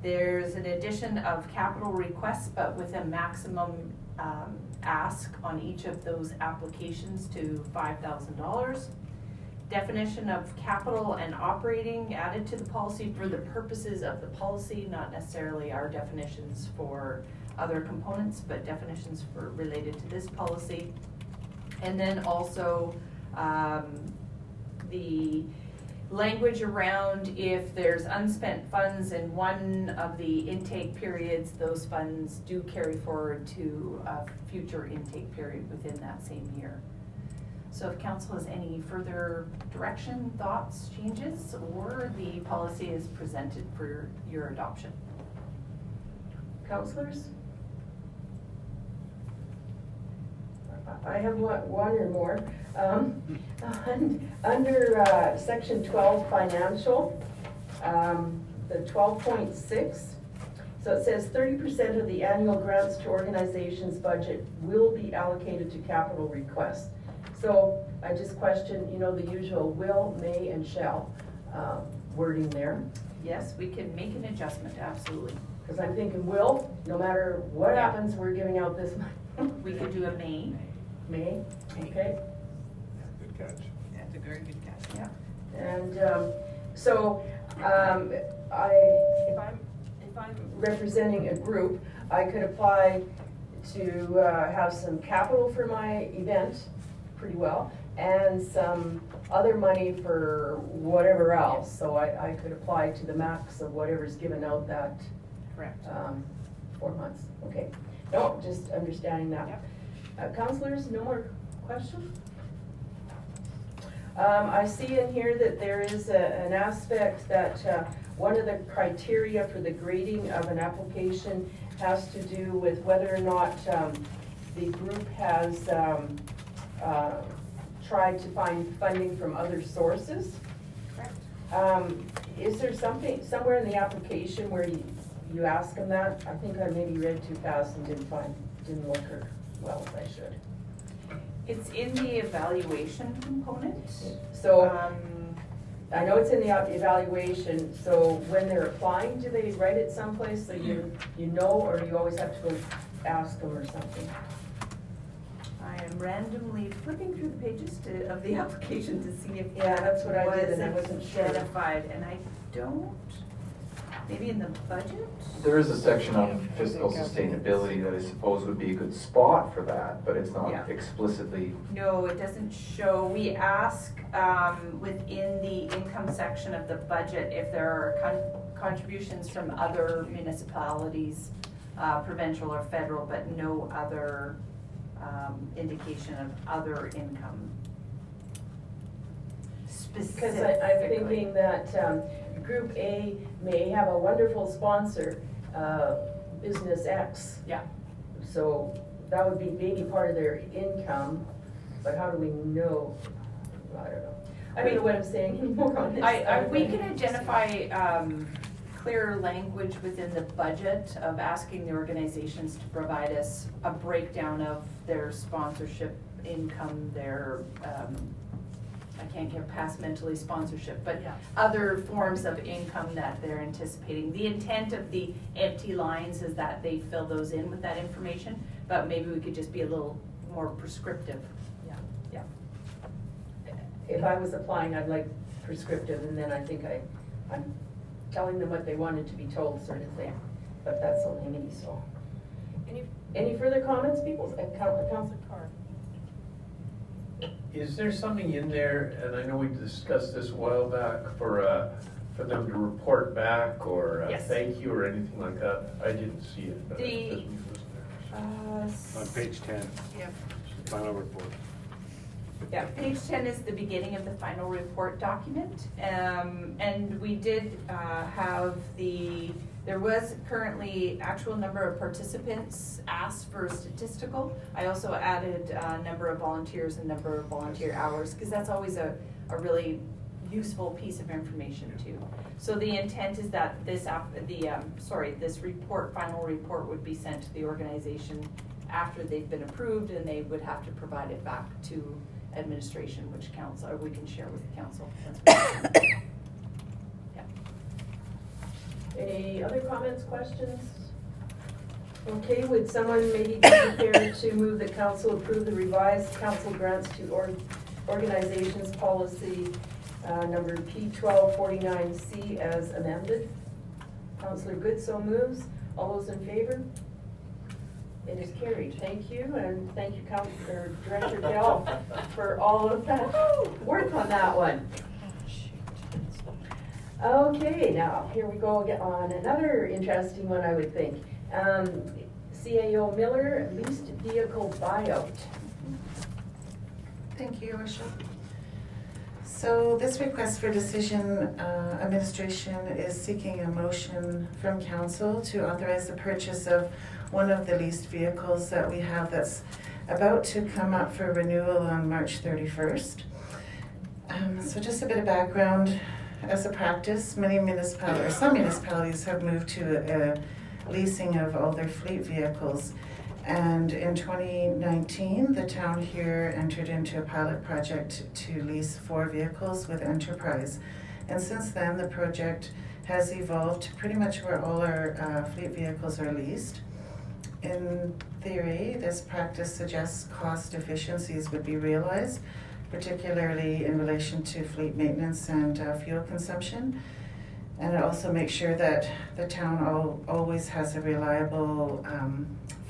There's an addition of capital requests, but with a maximum um, ask on each of those applications to five thousand dollars. Definition of capital and operating added to the policy for the purposes of the policy, not necessarily our definitions for other components, but definitions for related to this policy. And then also um, the language around if there's unspent funds in one of the intake periods, those funds do carry forward to a future intake period within that same year. So if council has any further direction, thoughts, changes, or the policy is presented for your adoption. Councillors? I have one or more. Um, under uh, section twelve financial, um, the twelve point six, so it says thirty percent of the annual grants to organizations budget will be allocated to capital requests. So I just question, you know, the usual will, may, and shall uh, wording there. Yes, we can make an adjustment, absolutely. Because I'm thinking will, no matter what yeah. happens, we're giving out this money. We could do a may. May, okay. Yeah, good catch. That's a very good catch, yeah. And um, so um, I, if I'm, if I'm representing a group, I could apply to uh, have some capital for my event, pretty well, and some other money for whatever else. So I, I could apply to the max of whatever's given out that correct um, four months. Okay. No, just understanding that. Yep. Uh, councillors, no more questions? Um, I see in here that there is a, an aspect that uh, one of the criteria for the grading of an application has to do with whether or not um, the group has um, Uh, try to find funding from other sources. Correct. Um, is there something somewhere in the application where you, you ask them that? I think I maybe read too fast and didn't find didn't look as well as I should. It's in the evaluation component. So um, I know it's in the evaluation. So when they're applying, do they write it someplace so you you know, or you always have to go ask them or something? I am randomly flipping through the pages to, of the application to see if yeah, that's what I did, and I wasn't identified, sure. And I don't. Maybe in the budget. There is a section on fiscal sustainability that I suppose would be a good spot for that, but it's not yeah. explicitly. No, it doesn't show. We ask um, within the income section of the budget if there are con contributions from other municipalities, uh, provincial or federal, but no other. Um, indication of other income. Because I'm thinking that um, Group A may have a wonderful sponsor, uh, Business X. Yeah. So that would be maybe part of their income, but how do we know? I don't know. I mean, what I'm saying more on this. I, I, we can identify um, clear language within the budget of asking the organizations to provide us a breakdown of their sponsorship income, their, um, I can't get past mentally sponsorship, but yeah. other forms of income that they're anticipating. The intent of the empty lines is that they fill those in with that information, but maybe we could just be a little more prescriptive. Yeah, yeah. If I was applying, I'd like prescriptive, and then I think I, I'm telling them what they wanted to be told, sort of thing. But that's only me, so. Any, any further comments, people? Councillor Carr. Is there something in there, and I know we discussed this a while back, for uh, for them to report back or uh, yes. thank you or anything like that? I didn't see it. But the, it doesn't exist there. So. Uh, On page ten. Yeah. Final report. Yeah, page ten is the beginning of the final report document, um, and we did uh, have the, there was currently actual number of participants asked for statistical. I also added a uh, number of volunteers and number of volunteer hours, because that's always a, a really useful piece of information too. So the intent is that this, the um, sorry, this report, final report would be sent to the organization after they've been approved, and they would have to provide it back to administration, which council, or we can share with the council. That's yeah. Any other comments, questions? Okay, would someone maybe be prepared to move that council approve the revised council grants to or organizations policy uh, number P twelve forty-nine C as amended? Councillor Good so moves. All those in favor? It is carried. Thank you, and thank you, Councillor Director Bell, for all of that work on that one. Okay, now here we go again on another interesting one, I would think. Um, C A O Miller, leased vehicle buyout. Thank you, Your Worship. So this request for decision, uh, administration is seeking a motion from council to authorize the purchase of one of the leased vehicles that we have that's about to come up for renewal on March thirty-first. Um, so just a bit of background. As a practice, many municipalities, or some municipalities, have moved to a, a leasing of all their fleet vehicles. And in twenty nineteen, the town here entered into a pilot project to lease four vehicles with Enterprise. And since then, the project has evolved to pretty much where all our uh, fleet vehicles are leased. In theory, this practice suggests cost efficiencies would be realized, particularly in relation to fleet maintenance and uh, fuel consumption. And it also makes sure that the town al always has a reliable um,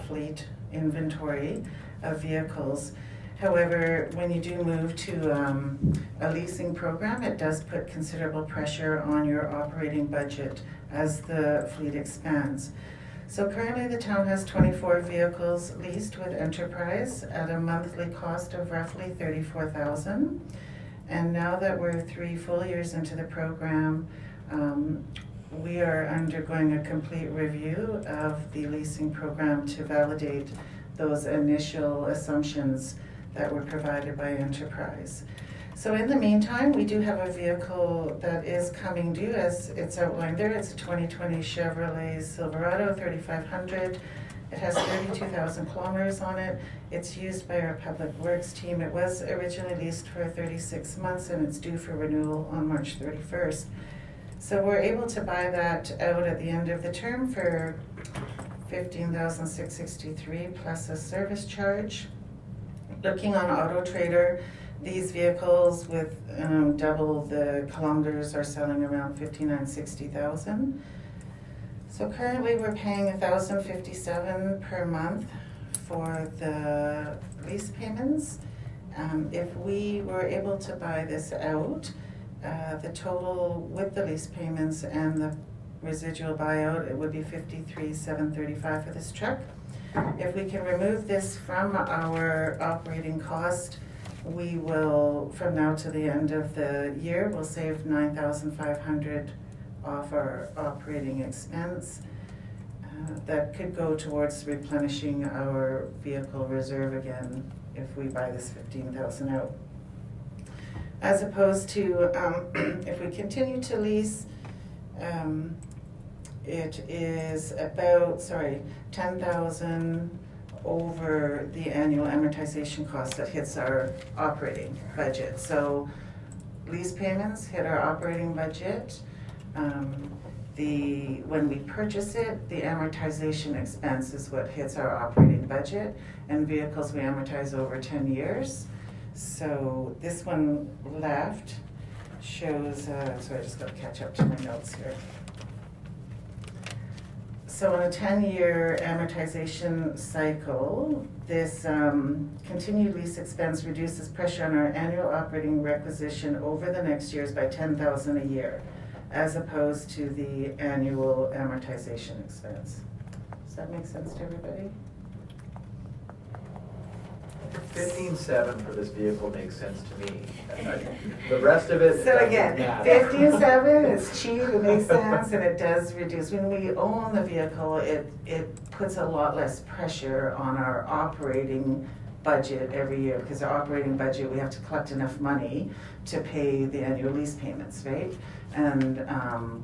fleet inventory of vehicles. However, when you do move to um, a leasing program, it does put considerable pressure on your operating budget as the fleet expands. So currently the town has twenty-four vehicles leased with Enterprise at a monthly cost of roughly thirty-four thousand dollars. And now that we're three full years into the program, um, we are undergoing a complete review of the leasing program to validate those initial assumptions that were provided by Enterprise. So in the meantime, we do have a vehicle that is coming due, as it's outlined there. It's a twenty twenty Chevrolet Silverado thirty-five hundred. It has thirty-two thousand kilometers on it. It's used by our Public Works team. It was originally leased for thirty-six months, and it's due for renewal on March thirty-first. So we're able to buy that out at the end of the term for fifteen thousand six hundred sixty-three dollars plus a service charge. Looking on Auto Trader, these vehicles with um, double the kilometers are selling around fifty-nine, sixty thousand. So currently we're paying one thousand fifty-seven dollars per month for the lease payments. Um, if we were able to buy this out, uh, the total with the lease payments and the residual buyout, it would be fifty-three thousand seven hundred thirty-five dollars for this truck. If we can remove this from our operating cost, we will, from now to the end of the year, we'll save nine thousand five hundred dollars off our operating expense. Uh, that could go towards replenishing our vehicle reserve again if we buy this fifteen thousand dollars out. As opposed to um, if we continue to lease, um, it is about, sorry, ten thousand dollars over the annual amortization cost that hits our operating budget. So lease payments hit our operating budget. Um, the when we purchase it, the amortization expense is what hits our operating budget, and vehicles we amortize over ten years. So this one left shows, uh, so I just got to catch up to my notes here. So in a ten-year amortization cycle, this um, continued lease expense reduces pressure on our annual operating requisition over the next years by ten thousand dollars a year, as opposed to the annual amortization expense. Does that make sense to everybody? fifteen seven for this vehicle makes sense to me. The rest of it. So again, fifteen seven is cheap. It makes sense, and it does reduce. When we own the vehicle, it it puts a lot less pressure on our operating budget every year, because our operating budget, we have to collect enough money to pay the annual lease payments, right? And um,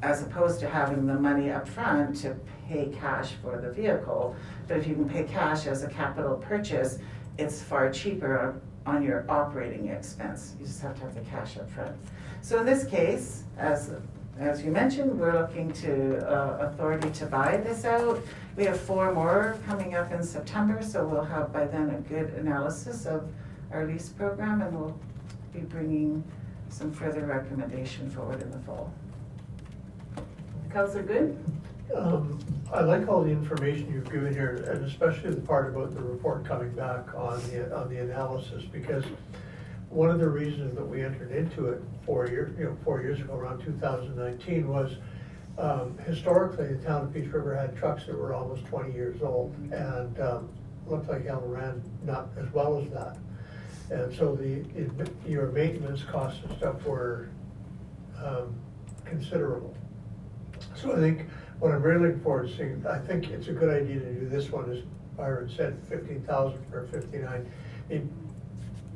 as opposed to having the money up front to pay cash for the vehicle, but if you can pay cash as a capital purchase, it's far cheaper on your operating expense. You just have to have the cash up front. So in this case, as As you mentioned, we're looking to uh, authority to buy this out. We have four more coming up in September, so we'll have by then a good analysis of our lease program, and we'll be bringing some further recommendation forward in the fall. Councillor Good? Um, I like all the information you've given here, and especially the part about the report coming back on the, on the analysis, because one of the reasons that we entered into it four years, you know, four years ago, around two thousand nineteen, was um, historically the town of Peace River had trucks that were almost twenty years old, and um, looked like hell ran not as well as that. And so the, the your maintenance costs and stuff were um, considerable. So I think what I'm really looking forward to seeing, I think it's a good idea to do this one, as Byron said, fifteen thousand for fifty-nine. It,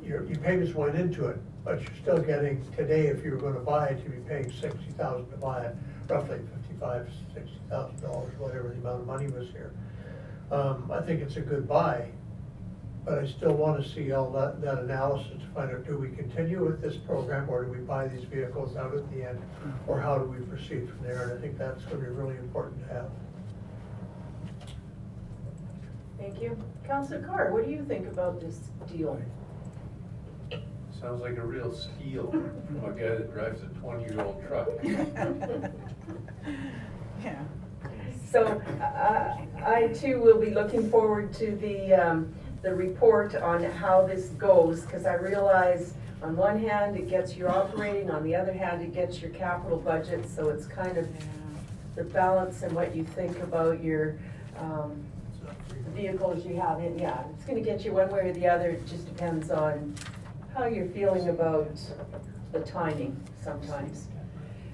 Your, your payments went into it, but you're still getting today. If you were going to buy it, you'd be paying sixty thousand to buy it, roughly fifty-five, sixty thousand dollars, whatever the amount of money was here. Um, I think it's a good buy, but I still want to see all that, that analysis to find out: do we continue with this program, or do we buy these vehicles out at the end, or how do we proceed from there? And I think that's going to be really important to have. Thank you, Councillor Carr. What do you think about this deal? Sounds like a real steal for a guy that drives a twenty-year-old truck. Yeah. So uh, I too will be looking forward to the um, the report on how this goes, because I realize on one hand it gets your operating, on the other hand it gets your capital budget. So it's kind of the balance and what you think about your um, vehicles you have. In. Yeah, it's going to get you one way or the other. It just depends on how you're feeling about the timing sometimes.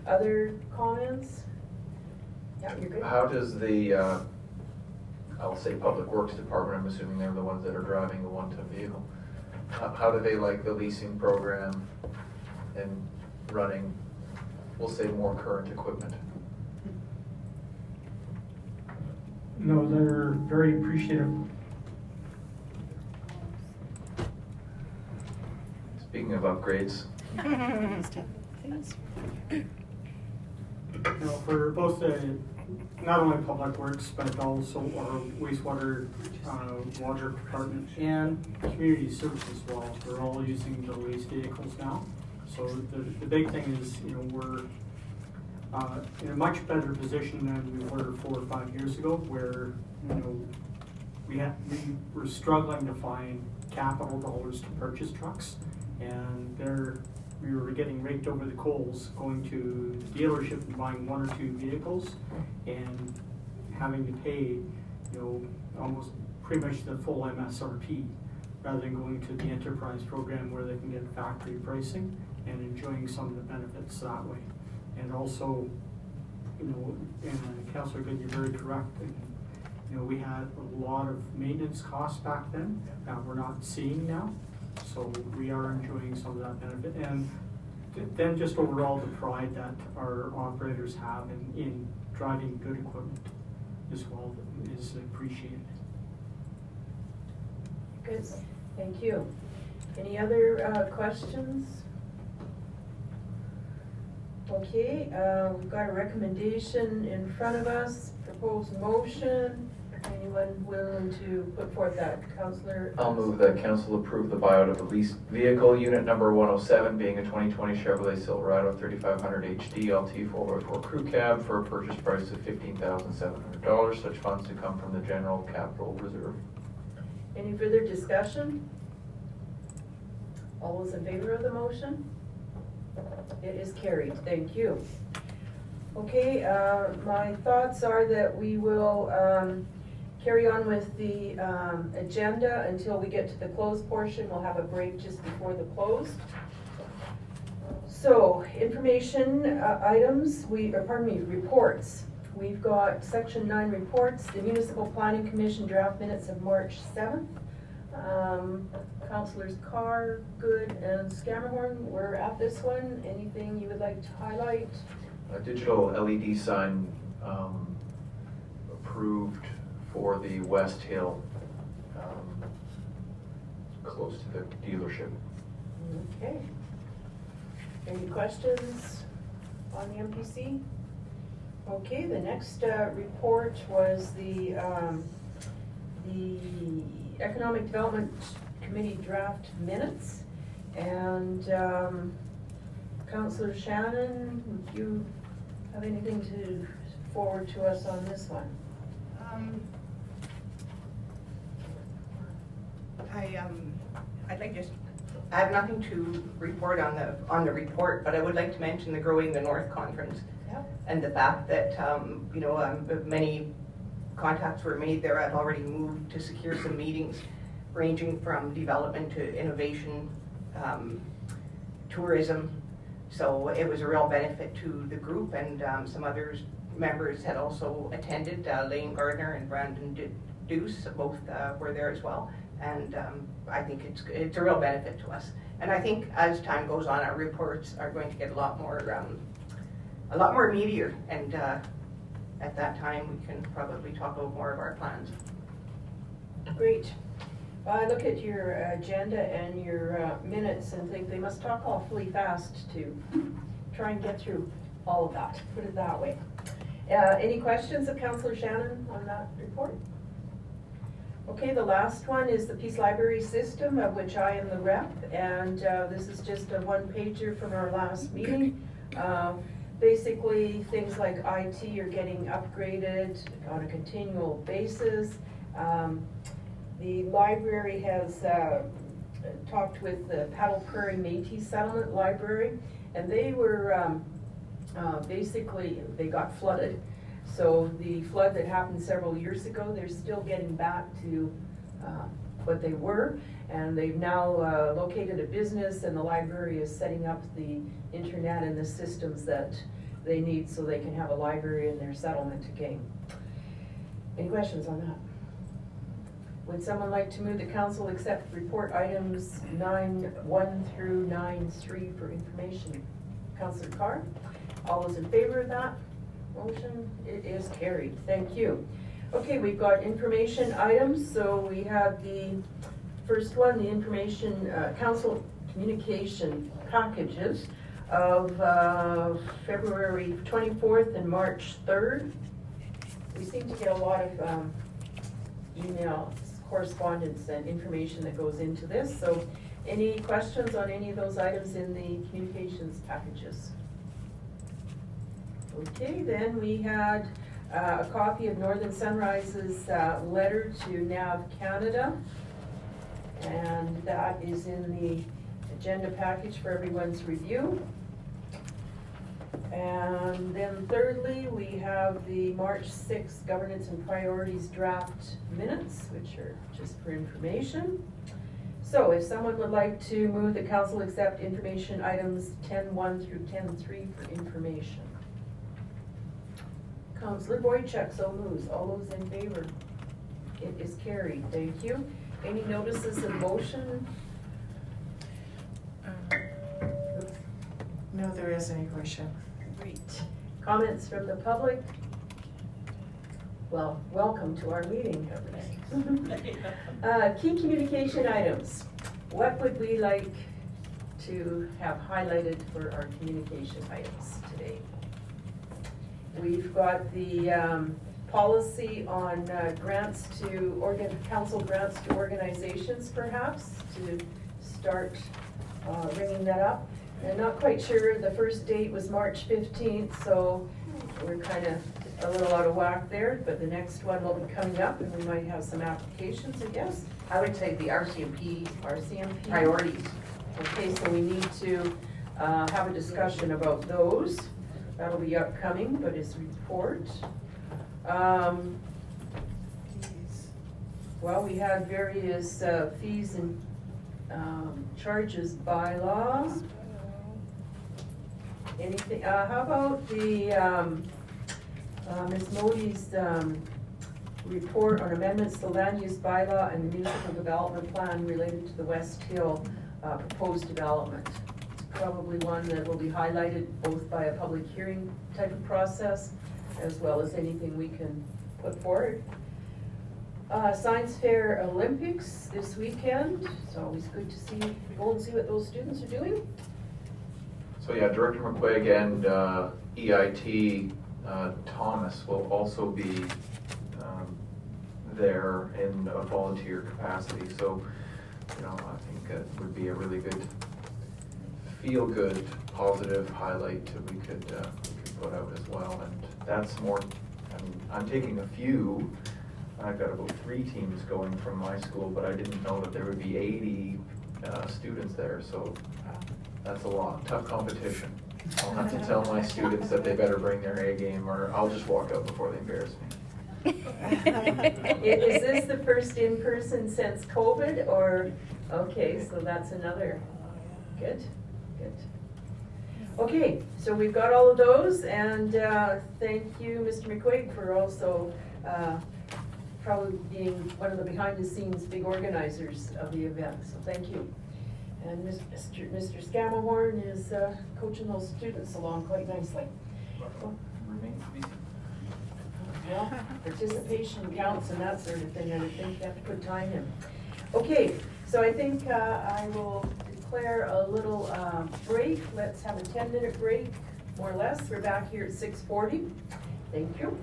Other comments? Yeah, you're good. How does the, uh, I'll say Public Works Department, I'm assuming they're the ones that are driving the one-ton vehicle, how, how do they like the leasing program and running, we'll say, more current equipment? No, they're very appreciative. Speaking of upgrades. You know, for both the, not only Public Works, but also our wastewater, uh, water department and community services as well, they're all using the lease vehicles now. So the, the big thing is, you know, we're uh, in a much better position than we were four or five years ago, where, you know, we, have, we were struggling to find capital dollars to purchase trucks. And there, we were getting raked over the coals, going to the dealership and buying one or two vehicles, and having to pay, you know, almost pretty much the full M S R P, rather than going to the Enterprise program where they can get factory pricing and enjoying some of the benefits that way. And also, you know, and Councillor Good, you're very correct. And, you know, we had a lot of maintenance costs back then that we're not seeing now. So we are enjoying some of that benefit, and th then just overall the pride that our operators have in, in driving good equipment as well is appreciated. Good, thank you. Any other uh, questions? Okay, uh, we've got a recommendation in front of us, proposed motion. Anyone willing to put forth that, Councillor? I'll move that Council approve the buyout of a leased vehicle, unit number one oh seven, being a twenty twenty Chevrolet Silverado thirty-five hundred H D L T four by four crew cab for a purchase price of fifteen thousand seven hundred dollars. Such funds to come from the General Capital Reserve. Any further discussion? All those in favor of the motion? It is carried. Thank you. Okay, uh, my thoughts are that we will um, carry on with the um, agenda until we get to the closed portion. We'll have a break just before the close. So, information uh, items, we, or pardon me, reports. We've got section nine reports, the Municipal Planning Commission draft minutes of March seventh. Um, Councillors Carr, Good, and Scanmore were at this one. Anything you would like to highlight? A digital L E D sign um, approved for the West Hill, um, close to the dealership. Okay. Any questions? on the M P C? Okay, the next uh, report was the um, the Economic Development Committee draft minutes, and um, Councillor Shannon, do you have anything to forward to us on this one? Um, I um, I'd like just. I have nothing to report on the on the report, but I would like to mention the Growing the North conference. Yep. And the fact that um, you know um, many contacts were made there. I've already moved to secure some meetings, ranging from development to innovation, um, tourism. So it was a real benefit to the group, and um, some others members had also attended. Uh, Lane Gardner and Brandon Deuce both uh, were there as well. And um, I think it's it's a real benefit to us. And I think as time goes on, our reports are going to get a lot more um, a lot more meatier. And uh, at that time, we can probably talk a little more of our plans. Great. I look at your agenda and your uh, minutes and think they must talk awfully fast to try and get through all of that. Put it that way. Uh, any questions of Councillor Shannon on that report? Okay, the last one is the Peace Library System, of which I am the rep, and uh, this is just a one-pager from our last meeting. Uh, basically, things like I T are getting upgraded on a continual basis. Um, the library has uh, talked with the Paddle Prairie Métis Settlement Library, and they were um, uh, basically, they got flooded. So the flood that happened several years ago, they're still getting back to uh, what they were, and they've now uh, located a business, and the library is setting up the internet and the systems that they need so they can have a library in their settlement again. Any questions on that? Would someone like to move the council accept report items nine one through nine three for information? Councillor Carr, all those in favor of that? Motion, it is carried. Thank you. Okay, we've got information items. So we have the first one, the information uh, council communication packages of uh, February twenty-fourth and March third. We seem to get a lot of um, email correspondence and information that goes into this. So any questions on any of those items in the communications packages? Okay, then we had uh, a copy of Northern Sunrise's uh, letter to N A V Canada, and that is in the agenda package for everyone's review. And then thirdly, we have the March sixth Governance and Priorities draft minutes, which are just for information. So if someone would like to move the council accept information items ten one through ten three for information. Councillor Boychuk so moves. All those in favor? It is carried. Thank you. Any notices of motion? Um, no, there isn't, Your Worship. Great. Comments from the public? Well, welcome to our meeting. uh, key communication items. What would we like to have highlighted for our communication items today? We've got the um, policy on uh, grants to organ council grants to organizations, perhaps to start uh, bringing that up. And not quite sure. The first date was March fifteenth, so we're kind of a little out of whack there. But the next one will be coming up, and we might have some applications, I guess. I would say the R C M P priorities. Okay, so we need to uh, have a discussion about those. That'll be upcoming, but it's report. Um, well, we had various uh, fees and um, charges bylaws. Anything? Uh, how about the um, uh, Miz Modi's um, report on amendments to the land use bylaw and the municipal development plan related to the West Hill uh, proposed development? Probably one that will be highlighted both by a public hearing type of process as well as anything we can put forward. Uh, Science Fair Olympics this weekend. It's always good to see, go and see what those students are doing. So yeah, Director McQuaig and uh, E I T uh, Thomas will also be um, there in a volunteer capacity. So, you know, I think that would be a really good, feel-good, positive highlight that we could, uh, we could put out as well. And that's more. I'm, I'm taking a few. I've got about three teams going from my school, but I didn't know that there would be eighty uh, students there. So that's a lot. Tough competition. I'll have to tell my students that they better bring their A game, or I'll just walk out before they embarrass me. Is this the first in-person since COVID, or okay, so that's another good, good. Okay, so we've got all of those, and uh, thank you, Mister McQuaig, for also uh, probably being one of the behind-the-scenes big organizers of the event. So thank you, and Mister Mister Scanmore is uh, coaching those students along quite nicely. Well, remains to be seen. Well, participation counts and that sort of thing, and I think you have to put time in. Okay, so I think uh, I will declare a little uh, break. Let's have a ten minute break, more or less. We're back here at six forty. Thank you.